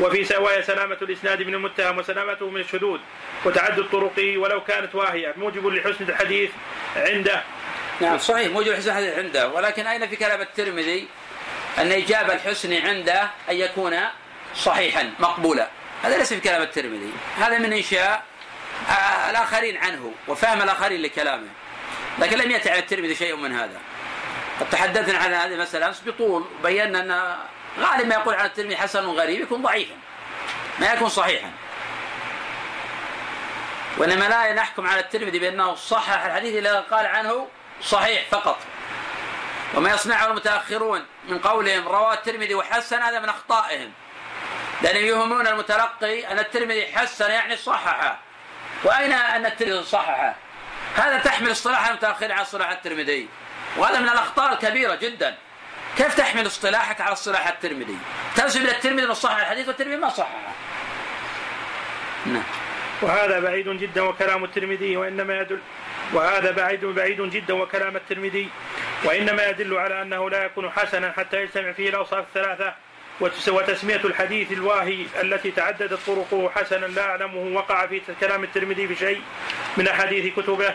وفي سواء سلامة الإسناد من المتهم وسلامته من الشذوذ وتعدد طرقه ولو كانت واهية موجب لحسن الحديث عنده. نعم صحيح موجب لحسن الحديث عنده، ولكن أين في كلام الترمذي أن إجابة الحسن عنده أن يكون صحيحا مقبولا؟ هذا ليس في كلام الترمذي، هذا من إنشاء الآخرين عنه وفهم الآخرين لكلامه، لكن لم يأتي على الترمذي شيء من هذا. قد تحدثنا عن هذه المسألة أمس بطول، بينا أن غالب ما يقول عن الترمذي حسن غريب يكون ضعيفا ما يكون صحيحا، وإنما لا نحكم على الترمذي بأنه صحح الحديث إلا قال عنه صحيح فقط. وما يصنعه المتأخرون من قولهم رواه الترمذي وحسن هذا من أخطائهم، لأنهم يهمون المتلقي أن الترمذي حسن يعني صححه، وأين أن الترمذي صححه؟ هذا تحمل اصطلاح المتأخرين على اصطلاح الترمذي، وهذا من الأخطاء الكبيرة جدا. كيف تحمل اصطلاحك على اصطلاح الترمذي؟ تنسب إلى الترمذي أنه صحح الحديث والترمذي ما صححه. نعم. وهذا بعيد جدا وكلام الترمذي وإنما يدل على أنه لا يكون حسنا حتى يجتمع فيه الأوصاف الثلاثة. وتسمية الحديث الواهي التي تعددت طرقه حسنا لا أعلمه وقع في كلام الترمذي في شيء من أحاديث كتبه.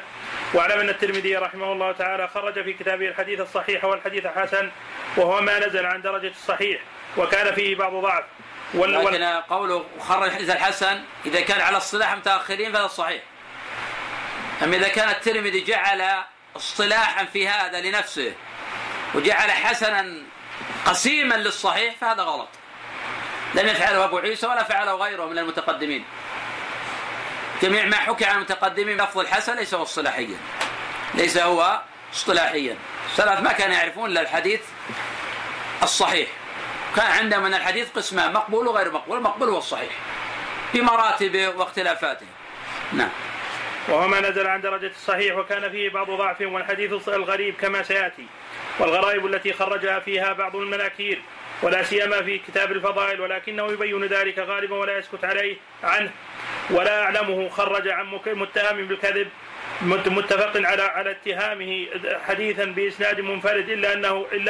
وأعلم أن الترمذي رحمه الله تعالى خرج في كتابه الحديث الصحيح والحديث الحسن، وهو ما نزل عن درجة الصحيح وكان فيه بعض ضعف. لكن قوله خرج الحديث الحسن إذا كان على اصطلاح متأخرين فهذا صحيح، أما إذا كان الترمذي جعل اصطلاحا في هذا لنفسه وجعل حسنا قسيما للصحيح فهذا غلط، لم يفعله أبو عيسى ولا فعله غيره من المتقدمين، جميع ما حكي عن المتقدمين لفظ الحسن ليس هو اصطلاحيا. السلف ما كانوا يعرفون إلا الحديث الصحيح، كان عندهم من الحديث قسمان مقبول وغير مقبول، المقبول هو الصحيح. بمراتبه واختلافاته. نعم. وهو ما نزل عن درجة الصحيح وكان فيه بعض ضعف والحديث الغريب كما سيأتي، والغرائب التي خرجها فيها بعض المناكير ولا سيما في كتاب الفضائل، ولكنه يبين ذلك غالبا ولا يسكت عليه عنه ولا أعلمه. خرج عن متهم بالكذب متفق على اتهامه حديثا بإسناد منفرد إلا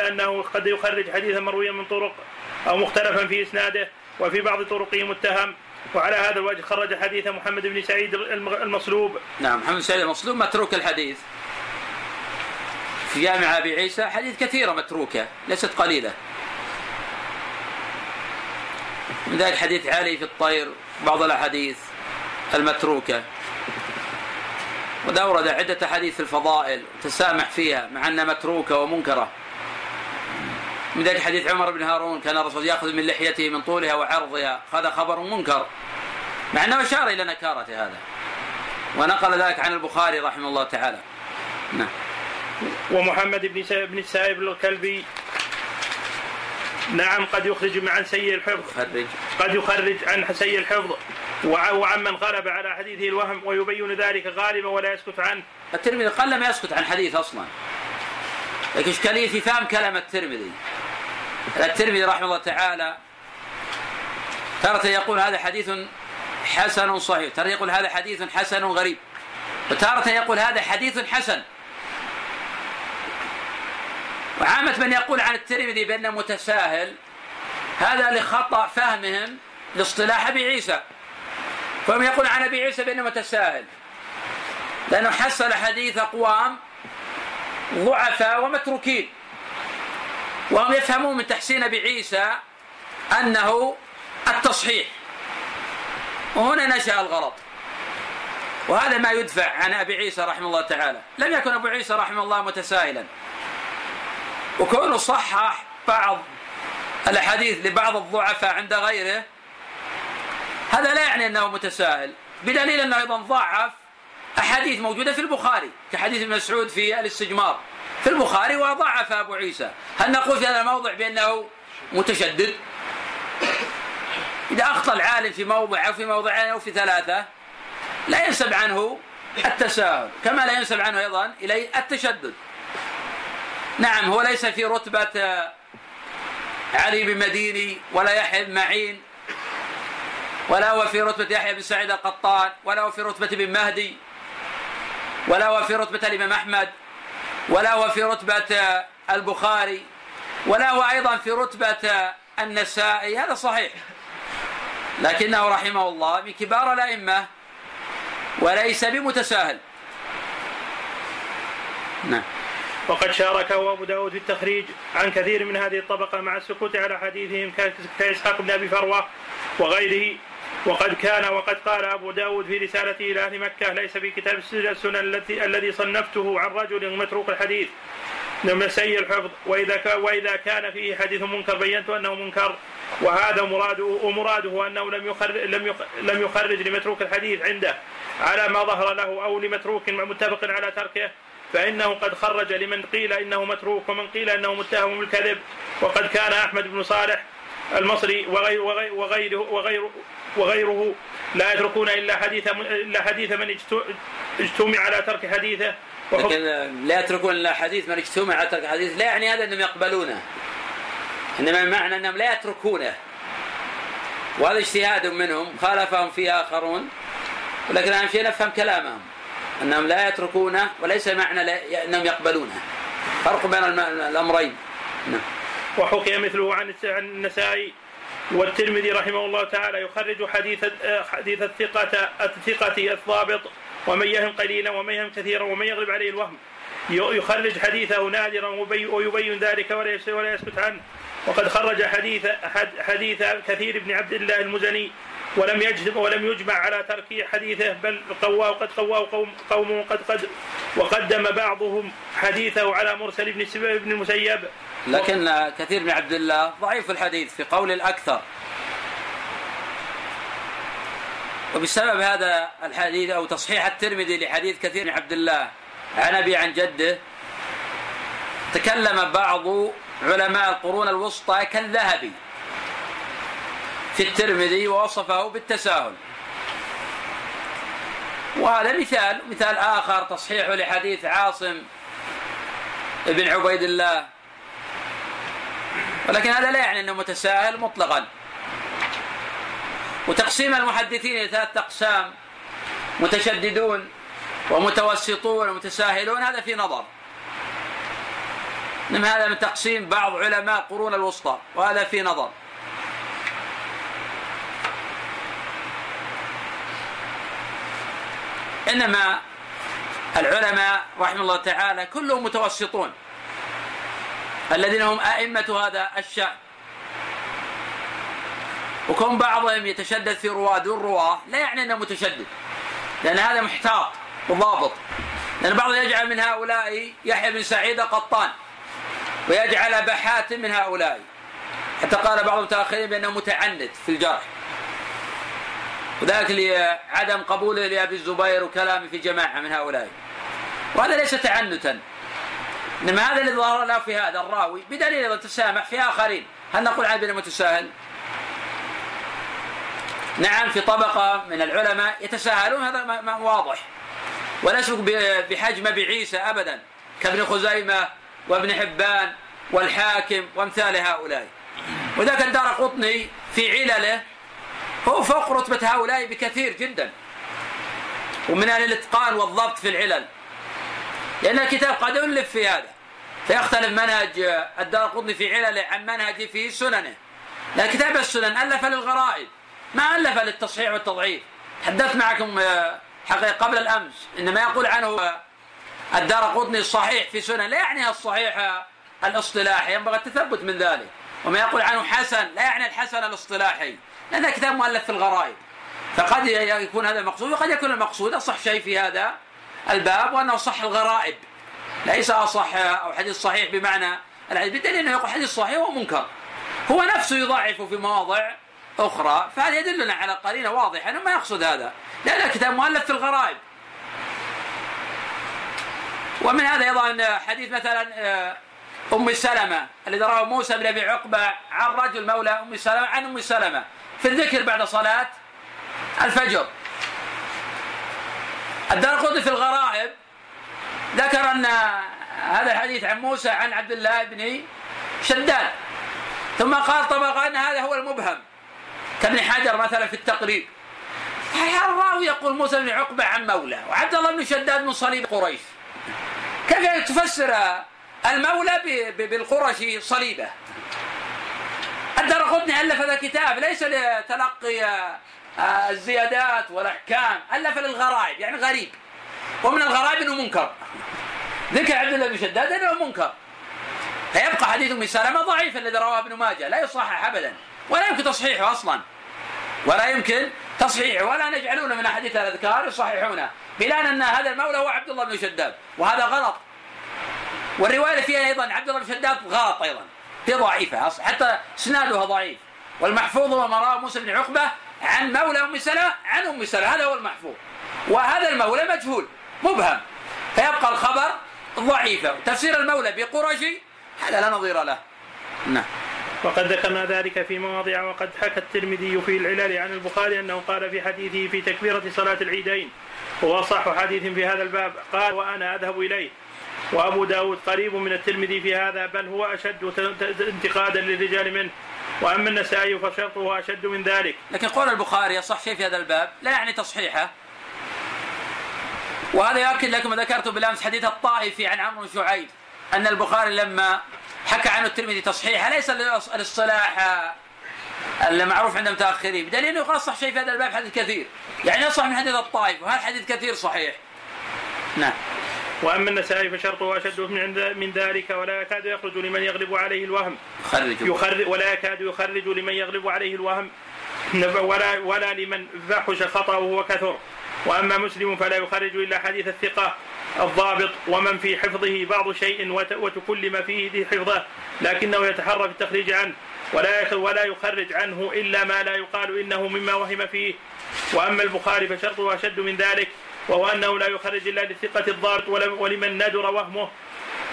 أنه قد يخرج حديثا مرويا من طرق أو مختلفا في إسناده، وفي بعض طرقه متهم. وعلى هذا الوجه خرج حديث محمد بن سعيد المصلوب. نعم، محمد بن سعيد المصلوب متروك الحديث في جامع أبي عيسى، حديث كثيرة متروكة ليست قليلة، من ذلك حديث علي في الطير، بعض الأحاديث المتروكة. وده أورد عدة حديث الفضائل تسامح فيها مع أنها متروكة ومنكرة، من ذلك حديث عمر بن هارون كان الرسول يأخذ من لحيته من طولها وعرضها، هذا خبر منكر مع أنه أشار إلى نكارة هذا، ونقل ذلك عن البخاري رحمه الله تعالى. نعم. ومحمد بن السائب الكلبي نعم قد يخرج عن سيء الحفظ وعمن غلب على حديثه الوهم، ويبين ذلك غالبا ولا يسكت عنه. الترمذي قل ما يسكت عن حديث أصلا، لكن إشكالية في فهم كلام الترمذي. الترمذي رحمه الله تعالى ترى يقول هذا حديث حسن صحيح، ترى يقول هذا حديث حسن غريب، وترى يقول هذا حديث حسن. وعامة من يقول عن الترمذي بأنه متساهل هذا لخطأ فهمهم لاصطلاح أبي عيسى، فهم يقول عن أبي عيسى بأنه متساهل لأنه حصل حديث أقوام ضعفاء ومتروكين، وهم يفهمون من تحسين أبي عيسى أنه التصحيح، وهنا نشأ الغلط. وهذا ما يدفع عن أبي عيسى رحمه الله تعالى. لم يكن أبو عيسى رحمه الله متساهلا، وكونه صحح بعض الأحاديث لبعض الضعفاء عند غيره هذا لا يعني أنه متساهل، بدليل أنه أيضا ضعف أحاديث موجودة في البخاري كحديث ابن مسعود في الاستجمار في البخاري، وضعف أبو عيسى. هل نقول في هذا الموضع بأنه متشدد؟ إذا أخطأ العالم في موضع أو في موضعين أو في ثلاثة لا ينسب عنه التساهل، كما لا ينسب عنه أيضا إليه التشدد. نعم، هو ليس في رتبة علي بن مديني ولا يحيى بن معين، ولا هو في رتبة يحيى بن سعيد القطان، ولا هو في رتبة ابن مهدي، ولا هو في رتبة الإمام أحمد، ولا هو في رتبة البخاري، ولا هو أيضا في رتبة النسائي. هذا صحيح، لكنه رحمه الله من كبار الأئمة وليس بمتساهل. نعم. وقد شاركه أبو داود في التخريج عن كثير من هذه الطبقة مع السكوت على حديثهم كإسحاق بن أبي فروة وغيره. وقد قال أبو داود في رسالته إلى أهل مكة ليس في كتاب السنن الذي صنفته عن رجل متروك الحديث من سيء الحفظ، وإذا كان فيه حديث منكر بينت أنه منكر، وهذا مراده أنه لم يخرج لمتروك الحديث عنده على ما ظهر له أو لمتروك متفق على تركه، فإنه قد خرج لمن قيل إنه متروك ومن قيل إنه متهم بالكذب. وقد كان أحمد بن صالح المصري وغيره لا يتركون إلا حديث من اجتمع على ترك حديثه، لكن لا يتركون إلا حديث من اجتمع على ترك حديثه لا يعني هذا أنهم يقبلونه، إنما المعنى أنهم لا يتركونه، وهذا اجتهاد منهم خالفهم فيه آخرون، ولكن أهم شيء نفهم كلامهم أنهم لا يتركونه وليس معنى أنهم يقبلونه، فرق بين الأمرين. وحكي مثله عن النسائي والترمذي رحمه الله تعالى يخرج حديث الثقة الضابط، ومن يهم قليلا ومن يهم كثيرا ومن يغلب عليه الوهم، يخرج حديثه نادرا ويبين ذلك ولا يسكت عنه. وقد خرج حديث كثير بن عبد الله المزني ولم يجمع على ترك حديثه، بل قواه قوم وقدم بعضهم حديثه على مرسل ابن المسيب. لكن كثير بن عبد الله ضعيف الحديث في قول الأكثر، وبسبب هذا الحديث أو تصحيح الترمذي لحديث كثير بن عبد الله عن أبي عن جده تكلم بعض علماء القرون الوسطى كالذهبي في الترمذي ووصفه بالتساهل. وهذا مثال آخر تصحيح لحديث عاصم بن عبيد الله، ولكن هذا لا يعني أنه متساهل مطلقا. وتقسيم المحدثين إلى 3 أقسام: متشددون ومتوسطون ومتساهلون، هذا في نظر. هذا من تقسيم بعض علماء قرون الوسطى، وهذا في نظر. إنما العلماء رحمه الله تعالى كلهم متوسطون، الذين هم أئمة هذا الشأن. وكون بعضهم يتشدد في رواة دون رواة لا يعني أنه متشدد، لأن هذا محتاط وضابط. لأن بعض يجعل من هؤلاء يحيى بن سعيد قطان، ويجعل أبا حاتم من هؤلاء، حتى قال بعض المتأخرين بأنه متعنت في الجرح، وذلك لعدم قبوله لأبي الزبير وكلامه في جماعة من هؤلاء. وهذا ليس تعنتا، إنما هذا الذي ظهر له في هذا الراوي بدليل أن تسامح في آخرين. هل نقول عنه بأنه متساهل؟ نعم، في طبقة من العلماء يتساهلون، هذا ما واضح، ولا يشبك بحجم أبي عيسى أبدا كابن خزيمة وابن حبان والحاكم وامثال هؤلاء. وذاك الدارقطني في علله هو فوق رتبة هؤلاء بكثير جدا، ومن أهل الاتقان والضبط في العلل، لأن الكتاب قد ألف في هذا، فيختلف منهج الدارقطني في علله عن منهجه في سننه. لأن كتاب السنن ألف للغرائب، ما ألف للتصحيح والتضعيف. تحدثت معكم حقيقة قبل الأمس إنما يقول عنه الدارقطني الصحيح في سنن لا يعني الصحيح الاصطلاحي، ينبغي التثبت من ذلك. وما يقول عنه حسن لا يعني الحسن الاصطلاحي، لأن كتاب مؤلف في الغرائب، فقد يكون هذا المقصود، وقد يكون المقصود أصح شيء في هذا الباب وأنه صح الغرائب، ليس أصح أو حديث صحيح بمعنى الحديث، بالدليل أنه يقول حديث صحيح ومنكر، هو نفسه يضعف في مواضع أخرى. فهذا يدلنا على قرينة واضحة أنه ما يقصد هذا، لأن الكتاب مؤلف في الغرائب. ومن هذا أيضا حديث مثلا أم سلمة الذي رواه موسى بن أبي عقبة عن رجل مولى أم سلمة عن أم سلمة في الذكر بعد صلاة الفجر. الدارقطني في الغرائب ذكر أن هذا الحديث عن موسى عن عبد الله بن شداد، ثم قال طبقا أن هذا هو المبهم، كابن حجر مثلا في التقريب. الراوي يقول موسى بن عقبة عن مولى، وعبد الله بن شداد من صليب قريش، كيف تفسر المولى بالقرشي صليبه؟ الدارقطني ألف هذا الكتاب ليس لتلقي الزيادات والأحكام، ألف للغرائب، يعني غريب. ومن الغرائب أنه منكر، ذكر عبد الله بن شداد أنه منكر، فيبقى حديث أم سلمة ضعيف الذي رواه ابن ماجه، لا يصحح أبدا، ولا يمكن تصحيحه أصلا، ولا نجعلون من أحاديث الأذكار يصححونه، بلان أن هذا المولى هو عبد الله بن شداد، وهذا غلط. والرواية فيها أيضا عبد الله بن شداد غلط أيضا، هي ضعيفة، حتى سنادها ضعيف. والمحفوظ هو ما رواه موسى بن عقبة عن مولى أم سلمة عن أم سلمة، هذا هو المحفوظ، وهذا المولى مجهول مبهم، فيبقى الخبر ضعيفا. تفسير المولى بقرشي هذا لا نظير له. نعم. وقد ذكرنا ذلك في مواضع. وقد حكى الترمذي في العلل عن البخاري أنه قال في حديثه في تكبيرة صلاة العيدين، وهو أصح حديث في هذا الباب، قال وأنا أذهب إليه. وأبو داود قريب من الترمذي في هذا، بل هو أشد انتقادا للرجال منه. وأما النسائي فشرطه أشد من ذلك. لكن قول البخاري يصح شيء في هذا الباب لا يعني تصحيحه، وهذا يؤكد لكم ذكرت بالأمس حديث الطائفي عن عمرو بن شعيب أن البخاري لما حكى عنه الترمذي تصحيحه ليس للصلاح المعروف عند المتأخرين، بدليل أنه يقال صح شيء في هذا الباب حديث كثير، يعني يصح من حديث الطائف، وهذا حديث كثير صحيح. نعم. وأما النسائي فشرطه أشد من ذلك، ولا يكاد يخرج لمن يغلب عليه الوهم، ولا يكاد يخرج لمن يغلب عليه الوهم، ولا لمن فحش خطأه وكثر. وأما مسلم فلا يخرج إلا حديث الثقة الضابط، ومن في حفظه بعض شيء وتكل ما فيه حفظه، لكنه يتحرى في التخريج عنه، ولا يخرج عنه إلا ما لا يقال إنه مما وهم فيه. وأما البخاري فشرطه أشد من ذلك، وهو أنه لا يخرج إلا للثقة الضابط ولمن ندر وهمه،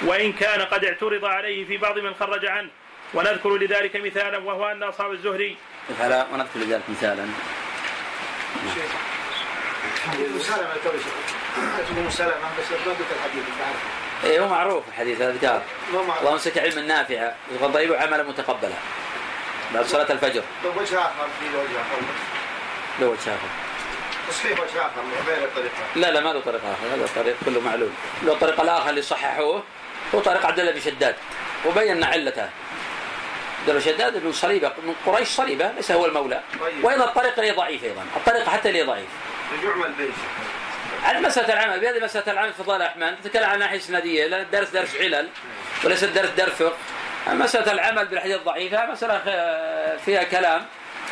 وإن كان قد اعترض عليه في بعض من خرج عنه. ونذكر لذلك مثالا، وهو أن أصحاب الزهري ونذكر لذلك مثالا حديث ابو سلمه ترجع اسمه سلمه بس ردت الحديث انت عارفه. اي هو معروف الحديث الاذكار. اللهم امسك علما نافعا رزقا طيبا وعملا متقبلا. بعد صلاه الفجر. له وجه اخر في وجه اخر. له وجه اخر. تصحيح وجه اخر غير الطريقه. لا ما له طريق اخر، هذا الطريق كله معلول. له الطريق الاخر اللي صححوه هو طريق عبد الله بن شداد وبينا علته. عبد الله شداد بن صليبه من قريش صليبه ليس هو المولى. طيب. وايضا الطريق اللي ضعيف ايضا، الطريق حتى اللي ضعيف. يعمل به. عن مساله العمل، بهذه مساله العمل فضال احمد، نتكلم عن ناحيه اسناديه، لان الدرس درس علل وليس الدرس درس فقه. مساله العمل بالاحاديث الضعيفه مساله فيها كلام،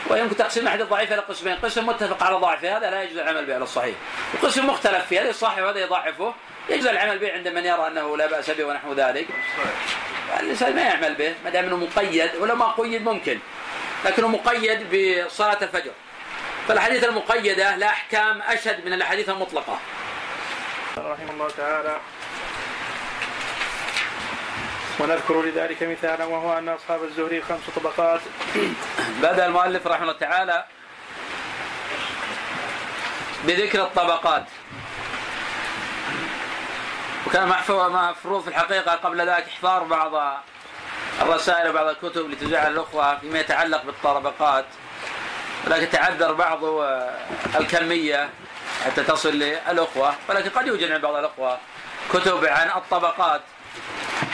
ويمكن تقسيم الاحاديث الضعيفه الى قسمين، قسم متفق على ضعفه هذا لا يجوز العمل به على الصحيح، وقسم مختلف فيه هذا يصحح وهذا يضعفه، يجوز العمل به عند من يرى انه لا باس به ونحو ذلك. الإنسان ما يعمل به ما دام أنه مقيد، ولو ما قيد ممكن، لكنه مقيد بصلاة الفجر. فالحديث المقيدة لا أحكام أشد من الأحاديث المطلقة. رحمه الله تعالى. ونذكر لذلك مثالا وهو أن أصحاب الزهري 5 طبقات. بدأ المؤلف رحمه الله تعالى بذكر الطبقات. وكان مفروض في الحقيقة قبل ذلك إحضار بعض الرسائل وبعض الكتب لتوزيع الأخوة فيما يتعلق بالطبقات، ولكن تعذر بعض الكمية حتى تصل للأخوة، ولكن قد يوجد عند بعض الأخوة كتب عن الطبقات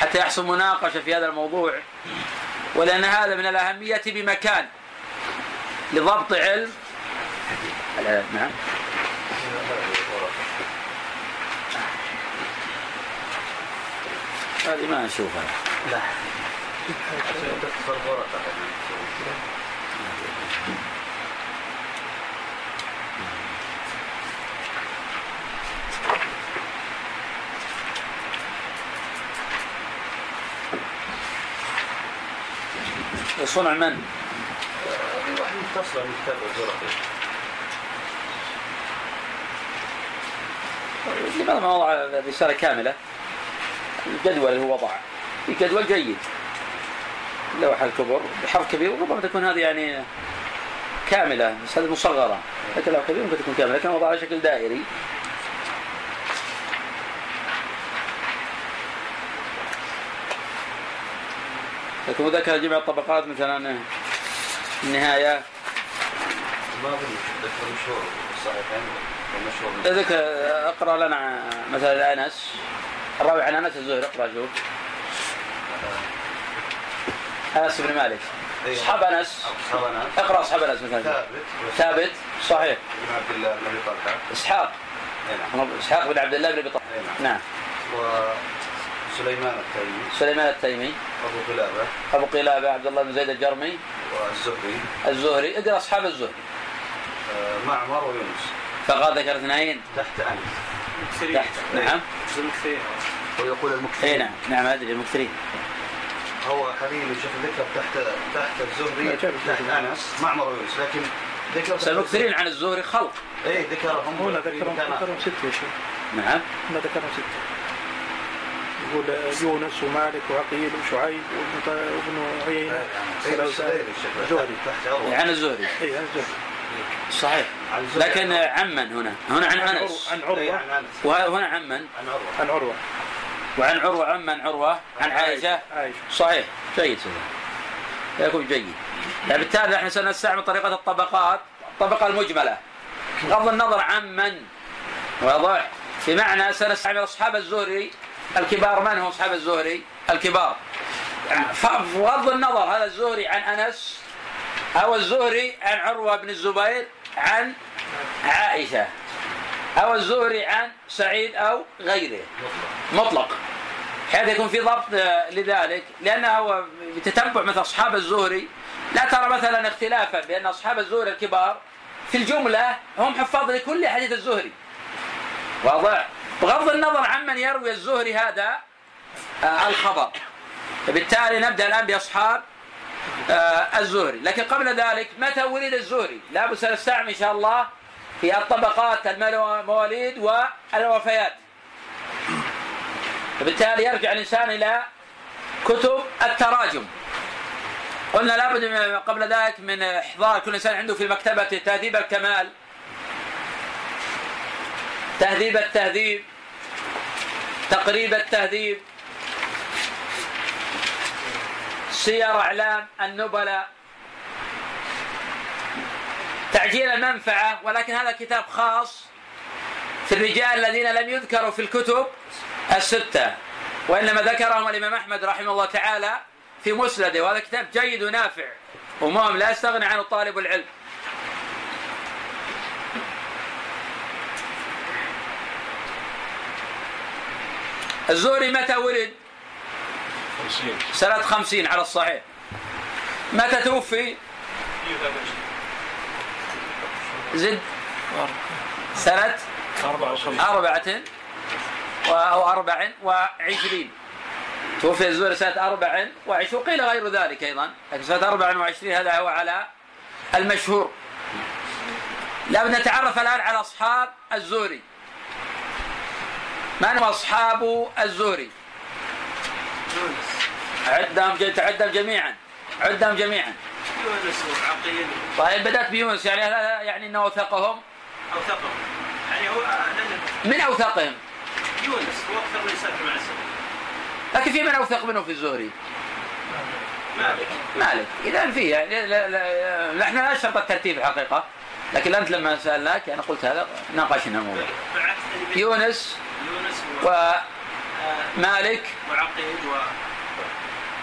حتى يحصل مناقشة في هذا الموضوع، ولأن هذا من الأهمية بمكان لضبط علم. نعم. هذه ما نشوفها. لا. صنع من؟ واحد مختصر من كتاب الورقة. لماذا ما وضع رسالة كاملة؟ الجدول هو وضع الجدول جيد، اللوحة الكبر بحرف كبير، وربما تكون هذه يعني كاملة، بس هذه مصغرة، لكن لوحة كبيرة ممكن تكون كاملة، لكن وضعها على شكل دائري. لكن ذكر جميع الطبقات مثلا النهاية. ما أظن ذكر مشهور الصحيحين مشهور. اقرأ لنا مثلا أنس الراوي عن أنس الزهري، اقرأ شوف. أنس بن مالك أصحاب أنس، اقرأ أصحاب أنس مثلا. ثابت صحيح. بن عبد الله بن أبي طلحة. إسحاق. إسحاق بن عبد الله بن أبي طلحة. نعم. وسليمان التيمي. سليمان التيمي. أبو قلابة. أبو قلابة عبد الله بن زيد الجرمي. والزهري. الزهري، اقرأ أصحاب الزهري. معمر ويونس. فقال ذكر 2 تحت أنس. تحت. نعم. المكثرين. ويقول المكثرين. نعم نعم أدري المكثرين. هو حبيبي شوف ذكر تحت الزهري تحت أنس معمر ويونس، لكن ذكر المكثرين عن الزهري خلق. إيه ذكرهم. هو ذكرهم 6 شيء. نعم. ما ذكرهم 6. يقول يونس ومالك وعقيل وشعيب وابن عيينة. الزهري عن الزهري. إيه عن الزهري. صحيح، لكن عمن هنا عن أنس، عن عروة، وهنا عمن عن عروة، وعن عروة عمن عروة عن عائشة. صحيح جيد سيدي، يكون جيد. بالتالي احنا سنستعمل طريقة الطبقات، الطبقة المجملة بغض النظر عمن، واضح؟ بمعنى سنستعمل أصحاب الزهري الكبار. من هم أصحاب الزهري الكبار؟ بغض النظر هذا الزهري عن أنس أو الزهري عن عروة بن الزبير عن عائشة أو الزهري عن سعيد أو غيره، مطلق، حيث يكون في ضبط لذلك. لأنه بتتبع مثل أصحاب الزهري لا ترى مثلا اختلافا بأن أصحاب الزهري الكبار في الجملة هم حفاظ لكل حديث الزهري، واضح؟ بغض النظر عمن يروي الزهري هذا الخبر. فبالتالي نبدأ الآن بأصحاب الزهري، لكن قبل ذلك متى ولد الزهري؟ لابد سنستعمل إن شاء الله في الطبقات المواليد والوفيات. وبالتالي يرجع الإنسان إلى كتب التراجم. قلنا لابد قبل ذلك من إحضار كل إنسان عنده في مكتبة تهذيب الكمال تهذيب التهذيب، تقريب التهذيب، سير أعلام النبلاء، تعجيل المنفعة. ولكن هذا كتاب خاص في الرجال الذين لم يذكروا في الكتب الستة، وإنما ذكرهم الإمام أحمد رحمه الله تعالى في مسنده، وهذا كتاب جيد ونافع ومهم لا يستغني عنه طالب العلم. الزهري متى ولد؟ 50 على الصحيح. متى توفي؟ زد سنة 24 توفي الزهري سنة 24، وقيل غير ذلك أيضا، لكن سنة 24 هذا هو على المشهور. لابد نتعرف الآن على أصحاب الزهري. من هم أصحاب الزهري؟ عدهم جميعا. يونس وعقيل. طيب بدأت بيونس، يعني هذا يعني أنه أوثقهم يعني هو من أوثقهم يونس، هو أكثر من سبع مع السبع، لكن في من أوثق منه في الزهري؟ مالك. إذا في يعني نحن لا نشرط الترتيب الحقيقة، لكن أنت لما سألناك أنا قلت هذا ناقشنا الموضوع. يونس ومالك وعقيل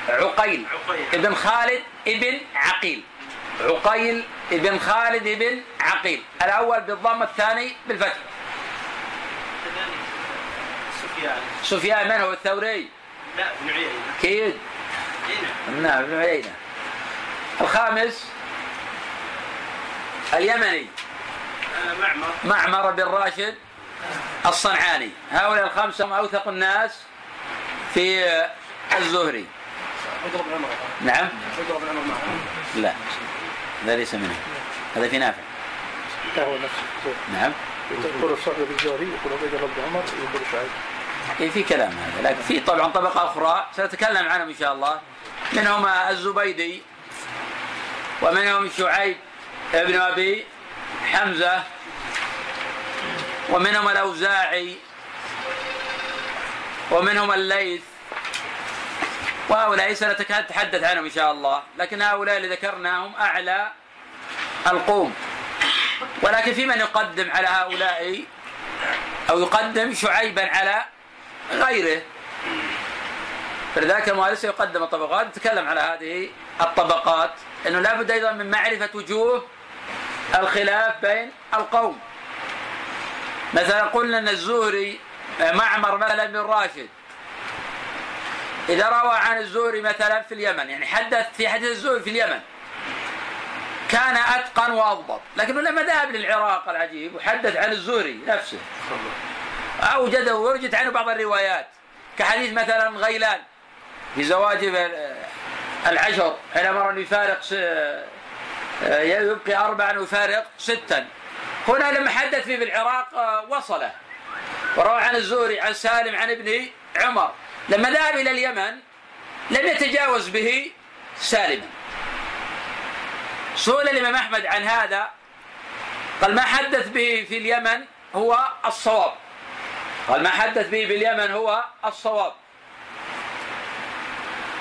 عقيل ابن خالد ابن عقيل. عقيل ابن خالد ابن عقيل، الأول بالضم الثاني بالفتح. سفيان من هو؟ الثوري؟ لا، ابن عيينة. كيد؟ نعم ابن عيينة. الخامس اليمني معمر بن راشد الصنعاني. هؤلاء الخمسة هم أوثق الناس في الزهري. نعم لا هذا ليس منه، هذا في نافع. نعم يقول الصحابي الزهري يقول أبي عبد عمر يقول شعيب. إيه في كلام هذا، لكن في طبعا طبقة أخرى سنتكلم عنهم إن شاء الله، منهم الزبيدي ومنهم شعيب ابن أبي حمزة ومنهم الأوزاعي ومنهم الليث، وهؤلاء سنتحدث عنهم إن شاء الله، لكن هؤلاء اللي ذكرناهم أعلى القوم. ولكن في من يقدم على هؤلاء أو يقدم شعيبا على غيره، فلذلك المؤلف سيقدم الطبقات. نتكلم على هذه الطبقات، أنه لا بد أيضا من معرفة وجوه الخلاف بين القوم. مثلا قلنا أن الزهري معمر مثلا بن راشد إذا روى عن الزهري مثلا في اليمن، يعني حدث في حديث الزهري في اليمن، كان أتقن وأضبط، لكنه لما ذهب للعراق العجيب وحدث عن الزهري نفسه أوجده ورجت عنه بعض الروايات، كحديث مثلا غيلان في زواجب العشر حينما يفارق يبقي 4 ويفارق 6. هنا لما حدث فيه بالعراق وصله وروى عن الزهري عن سالم عن ابن عمر، لما ذهب إلى اليمن لم يتجاوز به سالما. سئل الإمام أحمد عن هذا قال ما حدث به في اليمن هو الصواب،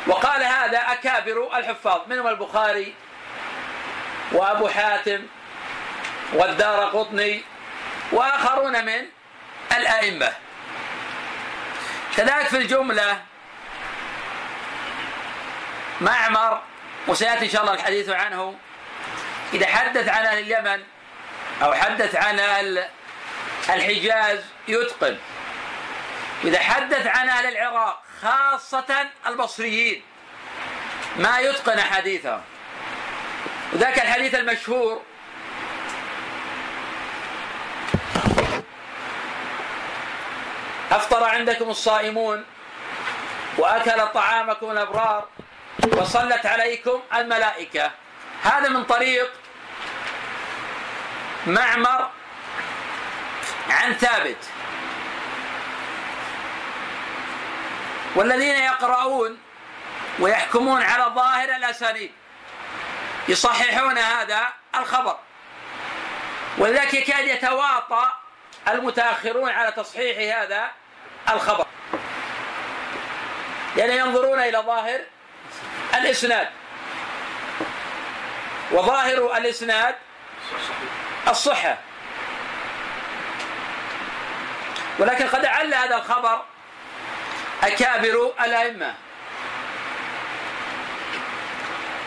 وقال هذا أكابر الحفاظ منهم البخاري وأبو حاتم والدارقطني وآخرون من الأئمة. كذلك في الجملة معمر، وسيأتي إن شاء الله الحديث عنه، إذا حدث عن أهل اليمن أو حدث عن أهل الحجاز يتقن، إذا حدث عن أهل العراق خاصة البصريين ما يتقن حديثهم. وذاك الحديث المشهور أفطر عندكم الصائمون وأكل طعامكم الأبرار وصلت عليكم الملائكة، هذا من طريق معمر عن ثابت. والذين يقرؤون ويحكمون على ظاهر الأسانيد يصححون هذا الخبر، ولذلك يكاد يتواطأ المتأخرون على تصحيح هذا الخبر، يعني ينظرون إلى ظاهر الإسناد، وظاهر الإسناد الصحة، ولكن قد عل هذا الخبر أكابر الأئمة،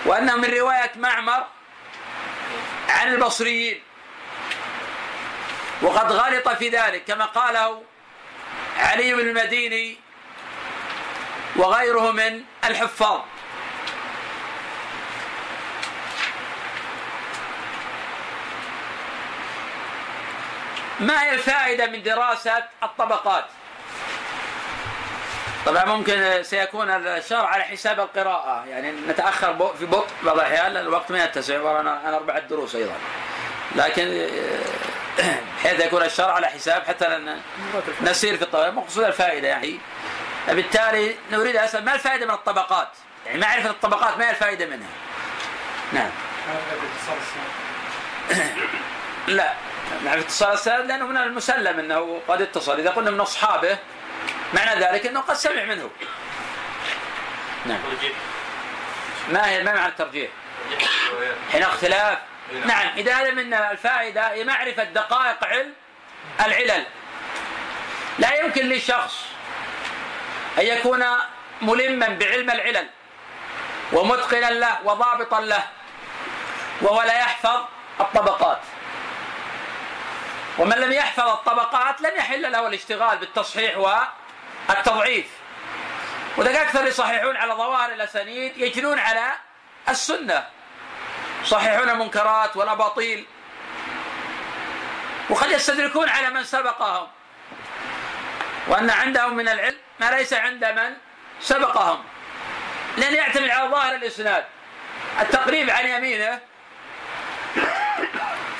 وأنه من رواية معمر عن البصريين، وقد غلط في ذلك كما قاله علي بن المديني وغيره من الحفاظ. ما هي الفائدة من دراسة الطبقات؟ طبعا ممكن سيكون الشرح على حساب القراءة، يعني نتأخر في بطء بعض الأحيان لأن الوقت ما يتسع، وأنا 4 دروس أيضا، لكن حيث يكون الشرح على حساب حتى نسير في الطبقات مقصود الفائدة، يعني بالتالي نريد أسأل ما الفائدة من الطبقات، يعني معرفة الطبقات ما هي الفائدة منها؟ نعم. لا معرفة اتصال السند لأنه من المسلم أنه قد اتصل، إذا قلنا من أصحابه معنى ذلك أنه قد سمع منه. نعم. ما معنى الترجيح؟ حين اختلاف. نعم. إذا هذا من الفائدة هي معرفة دقائق علم العلل. لا يمكن لشخص أن يكون ملما بعلم العلل ومتقنا له وضابطا له وهو لا يحفظ الطبقات، ومن لم يحفظ الطبقات لم يحل له الاشتغال بالتصحيح والتضعيف، وذلك أكثر يصححون على ظواهر الأسانيد يجنون على السنة، يصححون المنكرات والأباطيل، وقد يستدركون على من سبقهم، وأن عندهم من العلم ما ليس عند من سبقهم، لأن يعتمد على ظاهر الإسناد، التقريب عن يمينه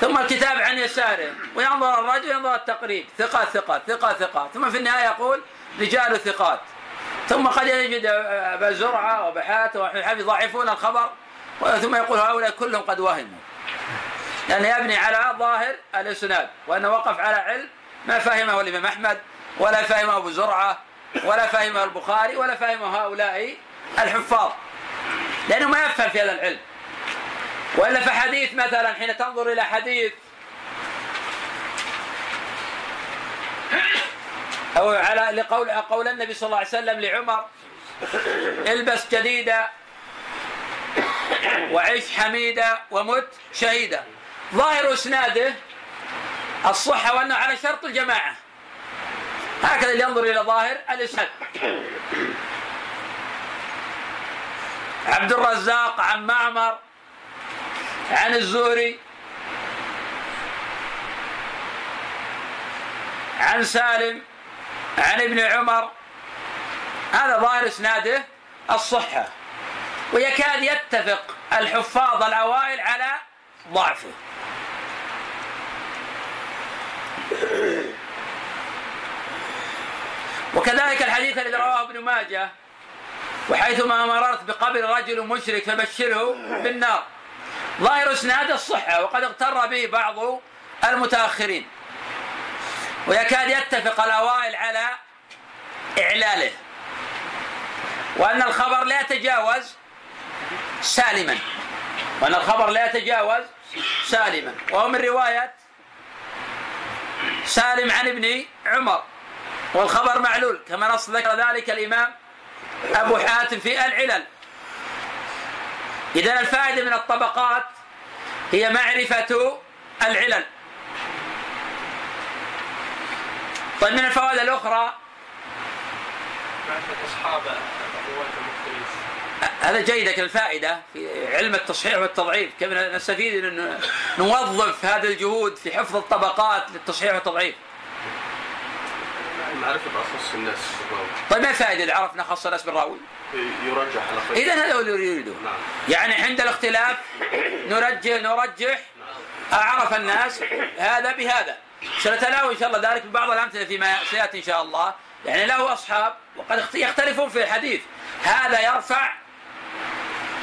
ثم الكتاب عن يساره، وينظر الرجل ينظر التقريب، ثقة ثقة ثقة ثقة، ثم في النهاية يقول رجال ثقات، ثم قد يجد أبا زرعة وبحات وحافظ ضعيفون الخبر، ثم يقول هؤلاء كلهم قد وهموا، لأنه يعني يبني على ظاهر الإسناد، وأنه وقف على علم ما فهمه الإمام أحمد ولا فهمه أبو زرعة ولا فهمه البخاري ولا فهمه هؤلاء الحفاظ، لأنه ما يفهم في هذا العلم. وإلا فحديث مثلا حين تنظر إلى حديث أو على قول النبي صلى الله عليه وسلم لعمر البس جديدة وعيش حميدة ومت شهيدة، ظاهر إسناده الصحة وأنه على شرط الجماعة، هكذا اللي ينظر إلى ظاهر الإسناد. عبد الرزاق عن معمر عن الزهري عن سالم عن ابن عمر، هذا ظاهر اسناده الصحة، ويكاد يتفق الحفاظ الأوائل على ضعفه. وكذلك الحديث الذي رواه ابن ماجه، وحيثما مررت بقبر رجل مشرك فبشره بالنار، ظاهر اسناد الصحة، وقد اغتر به بعض المتأخرين، ويكاد يتفق الأوائل على إعلاله، وأن الخبر لا يتجاوز سالما، وهو من رواية سالم عن ابن عمر، والخبر معلول كما نص ذكر ذلك الإمام أبو حاتم في العلل. إذن الفائدة من الطبقات هي معرفة العلل. طيب من الفوائد الأخرى هذا جيد، لكن الفائدة في علم التصحيح والتضعيف كيف نستفيد أن نوظف هذه الجهود في حفظ الطبقات للتصحيح والتضعيف؟ معرفة أخص الناس بالراوي. طيب ما الفائدة إذا عرفنا أخص الناس بالراوي؟ يرجح على خير. إذا هذا هو اللي يريده. نعم. يعني عند الاختلاف نرجح أعرف الناس هذا بهذا. سنتناول إن شاء الله ذلك ببعض الأمثلة فيما سيأتي إن شاء الله. يعني له أصحاب وقد يختلفون في الحديث، هذا يرفع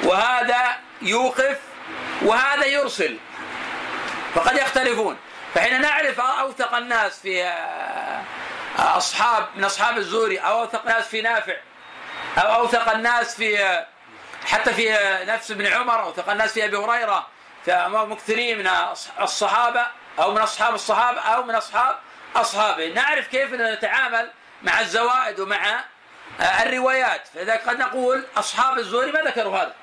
وهذا يوقف وهذا يرسل، فقد يختلفون، فحين نعرف أوثق الناس في أصحاب من أصحاب الزهري، أو أوثق الناس في نافع، أو أوثق الناس في حتى في نفس ابن عمر، أوثق الناس في أبي هريرة، فمكثرين من الصحابة أو من أصحاب الصحابة أو من أصحاب أصحابه. نعرف كيف نتعامل مع الزوائد ومع الروايات. فإذا قد نقول أصحاب الزهري ما ذكروا هذا،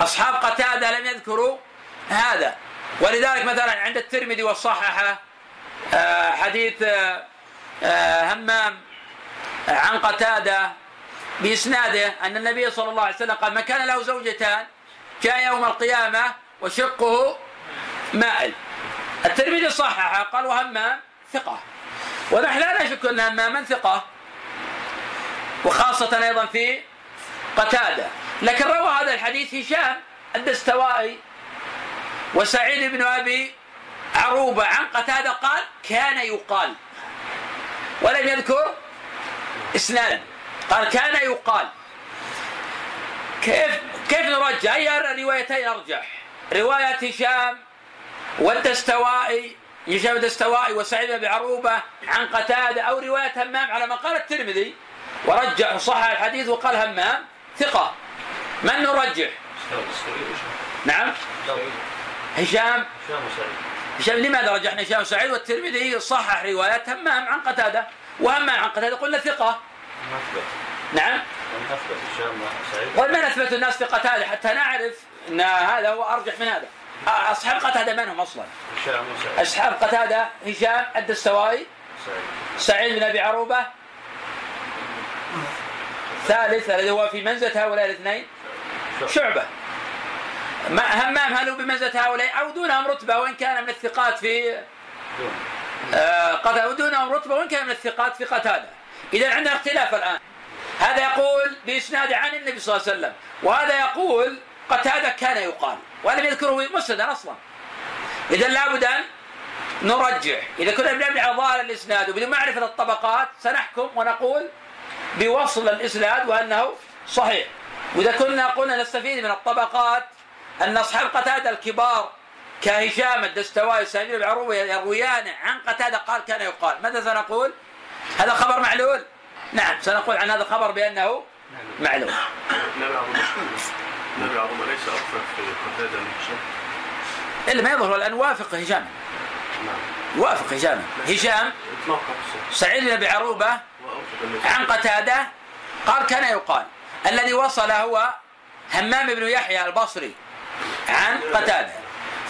أصحاب قتادة لم يذكروا هذا. ولذلك مثلا عند الترمذي والصححة حديث همام عن قتادة بإسناده أن النبي صلى الله عليه وسلم قال: من كان له زوجتان جاء يوم القيامة وشقه مائل. الترمذي صححه قال: وهمام ثقة. ونحن لا نشك أن هماما ثقة، وخاصة أيضا في قتادة. لكن روى هذا الحديث هشام الدستوائي وسعيد بن أبي عروبة عن قتادة قال: كان يقال، ولم يذكر إسنادا، قال كان يقال. كيف نرجح؟ أي الروايتين أرجح؟ رواية هشام والدستوائي، هشام الدستوائي وسعيد بن أبي عروبة عن قتادة، أو رواية همام على ما قال الترمذي ورجح وصحح الحديث وقال همام ثقة. من نرجح؟ نعم، هشام. لماذا رجحنا هشام وسعيد؟ والترمذي صحح رواية همام عن قتادة، وهمام عن قتادة قلنا ثقة. نعم، ومن أثبت الناس في قتادة حتى نعرف أن هذا هو أرجح من هذا. أصحاب قتادة من هم أصلا؟ أصحاب قتادة هشام الدستوائي، سعيد بن أبي عروبة، ثالث الذي هو في منزلة هؤلاء الاثنين شعبة. همام هل هو بمنزلة هؤلاء أو دونهم رتبة وإن كان من الثقات في قتادة، ودونهم رتبة وإن كان من الثقات في قتادة. إذا عندنا اختلاف الآن، هذا يقول بإسناد عن النبي صلى الله عليه وسلم، وهذا يقول قتادة كان يقال ولم يذكره مسندا أصلا. إذا لابد أن نرجح. إذا كنا بنبني على ظاهر الإسناد وبدون معرفة الطبقات سنحكم ونقول بوصل الإسناد وأنه صحيح. وإذا كنا قلنا نستفيد من الطبقات أن أصحاب قتادة الكبار كهشام الدستوائي وسعيد بن عروبة يرويان عن قتادة قال كان يقال، ماذا سنقول؟ هذا خبر معلول؟ نعم، سنقول عن هذا الخبر بأنه معلول. النبي عظمه ليس أكثر في قتادة من هشام إلا ما يظهر الآن. وافق هشام، وافق هشام سعيد بن أبي عروبة عن قتادة قال كان يقال. الذي وصل هو همام بن يحيى البصري عن قتادة،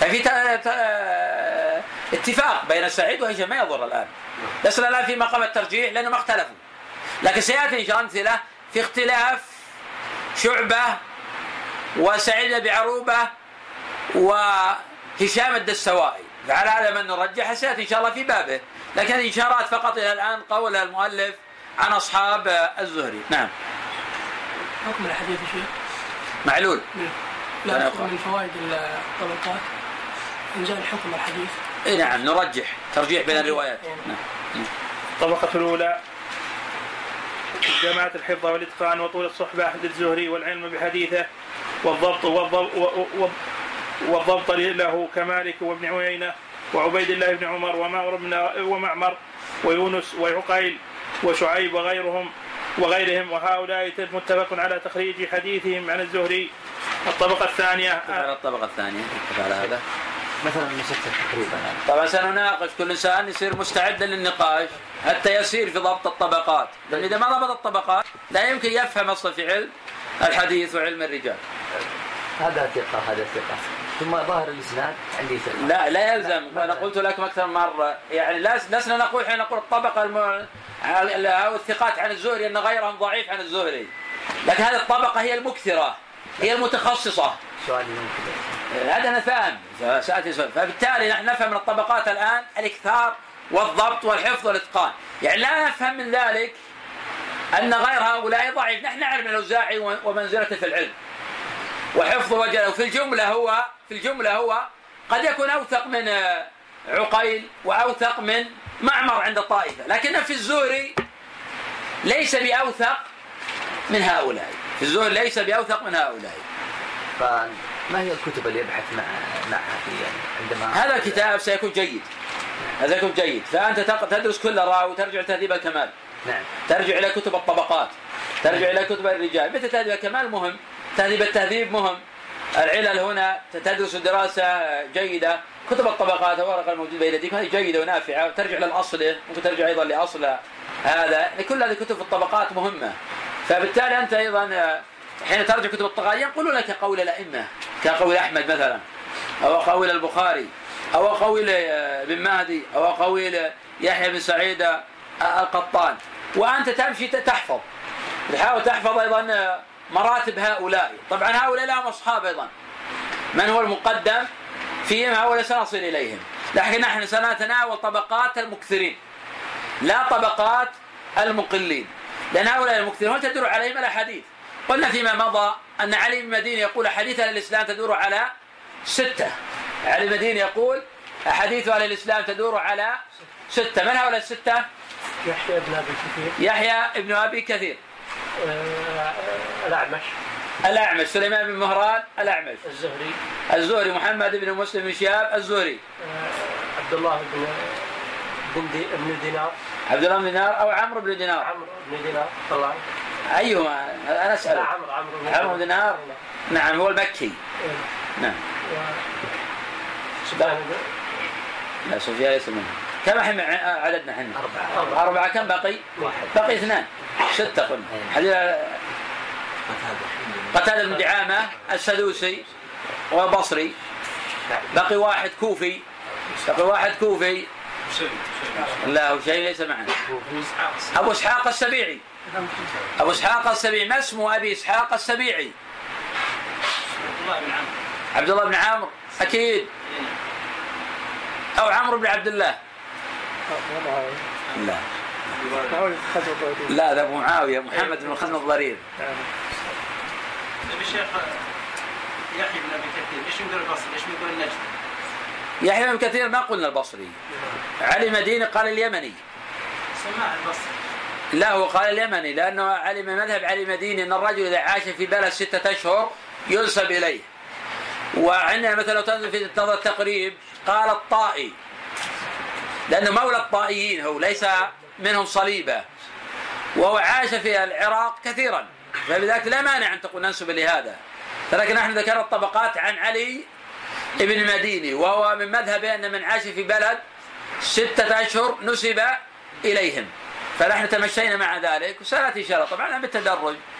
ففي اتفاق بين سعيد وهشام. ما يضر الآن، لسنا الآن في مقام الترجيح لأنه ما اختلفوا. لكن سيأتي إن شاء الله أمثلة في اختلاف شعبة وسعيد بن عروبة وهشام الدستوائي، فعلى هذا من نرجح. سيأتي إن شاء الله في بابه، لكن إشارات فقط إلى الآن قول المؤلف عن أصحاب الزهري. نعم، حكم الحديث شيء معلول. لا يدخل من فوائد الطبقات إنزال حكم الحديث. إيه نعم، نرجح ترجيح بين الروايات. نعم. الطبقة الأولى جماعة الحفظ والإتقان وطول الصحبة عند الزهري والعلم بحديثه والضبط له كمالك وابن عيينة وعبيد الله بن عمر ومعمر ويونس وعقيل وشعيب وغيرهم وهؤلاء متفق على تخريج حديثهم عن الزهري. الطبقة الثانية على هذا مثلا تقريبا. طبعا سنناقش، كل انسان يصير مستعدا للنقاش حتى يسير في ضبط الطبقات، لان اذا ما ضبط الطبقات لا يمكن يفهم اصلا في علم الحديث وعلم الرجال. هذا ثقة ثم ظاهر الاسناد عندي ثقة. لا يلزم، انا قلت لكم اكثر مرة، يعني لسنا نقول حين نقول الطبقة او الثقات عن الزهري ان غيرهم ضعيف عن الزهري، لكن هذه الطبقة هي المكثرة، هي المتخصصة. هذا أنا فاهم سأتي سؤال. فبالتالي نحن نفهم من الطبقات الآن الإكثار والضبط والحفظ والإتقان، يعني لا نفهم من ذلك أن غير هؤلاء ضعيف. نحن نعلم الأوزاعي ومنزلته في العلم وحفظه وجله، في الجملة هو قد يكون أوثق من عقيل وأوثق من معمر عند الطائفة، لكن في الزهري ليس بأوثق من هؤلاء. الزهر ليس بأوثق من هؤلاء. فما هي الكتب اللي يبحث معها في يعني عندما هذا الكتاب سيكون جيد هذاكم جيد. فأنت تدرس كل راوي وترجع تهذيب الكمال. نعم. ترجع إلى كتب الطبقات، ترجع إلى كتب الرجال. مثل تهذيب الكمال مهم، تهذيب التهذيب مهم. العلل هنا تدرس دراسة جيدة، كتب الطبقات والورقة الموجودة بين يديك هذه جيدة ونافعة، ترجع للأصل، ممكن ترجع أيضا لأصل هذا. كل هذه كتب الطبقات مهمة. فبالتالي أنت أيضا حين ترجع كتب الطبقات ينقلون لك قول الأئمة كقول أحمد مثلا، أو قول البخاري، أو قول ابن مهدي، أو قول يحيى بن سعيد القطان، وأنت تمشي تحفظ، تحاول تحفظ أيضا مراتب هؤلاء. طبعا هؤلاء لهم أصحاب أيضا، من هو المقدم فيهم هؤلاء سنصل إليهم، لكن نحن سنتناول طبقات المكثرين لا طبقات المقلين، لأن هؤلاء المكثرين هم تدور عليهم الأحاديث. قلنا فيما مضى أن علي بن مدين يقول حديث أهل الإسلام تدور على 6. علي بن مدين يقول أحاديث أهل الإسلام تدور على 6. من هؤلاء ال6؟ يحيى بن أبي كثير، الأعمش، سليمان بن مهران الأعمش، الزهري، محمد بن مسلم بن شهاب الزهري، عبد الله بن دينار، أو عمرو بن دينار. طلع أيهما؟ أنا أسأل. عمرو بن دينار. نعم هو المكي. نعم. لا سفيان ليس منهم. كم عددنا احنا؟ 4. كم باقي؟ 1. باقي 2. 6 قلنا. حديث قتادة بن دعامة السدوسي والبصري. باقي 1 كوفي. لا هو شيء ليس معنا. أبو إسحاق السبيعي. ما اسمه أبي إسحاق السبيعي؟ عبد الله بن عمرو أكيد، أو عمرو بن عبد الله. لا هذا أبو معاوية، محمد بن خزم الضرير. يحيى بن أبي كثير ليش يقول البصري؟ ليش يقول النجد؟ يحيى بن كثير ما قلنا البصري. علي مديني قال اليمني. سماع البصري. لا هو قال اليمني، لأنه علم مذهب علي مديني أن الرجل إذا عاش في بلد 6 أشهر ينسب إليه. وعندنا مثلا تنظر في نظر التقريب قال الطائي، لأنه مولى الطائيين هو، ليس منهم صليبة، وهو عاش في العراق كثيرا، فلذلك لا مانع أن تقول ننسب لهذا. لكن نحن ذكرنا الطبقات عن علي ابن مديني، وهو من مذهبه أن من عاش في بلد 6 أشهر نسب إليهم. فنحن تمشينا مع ذلك، وسألت إشارة طبعا بالتدرج.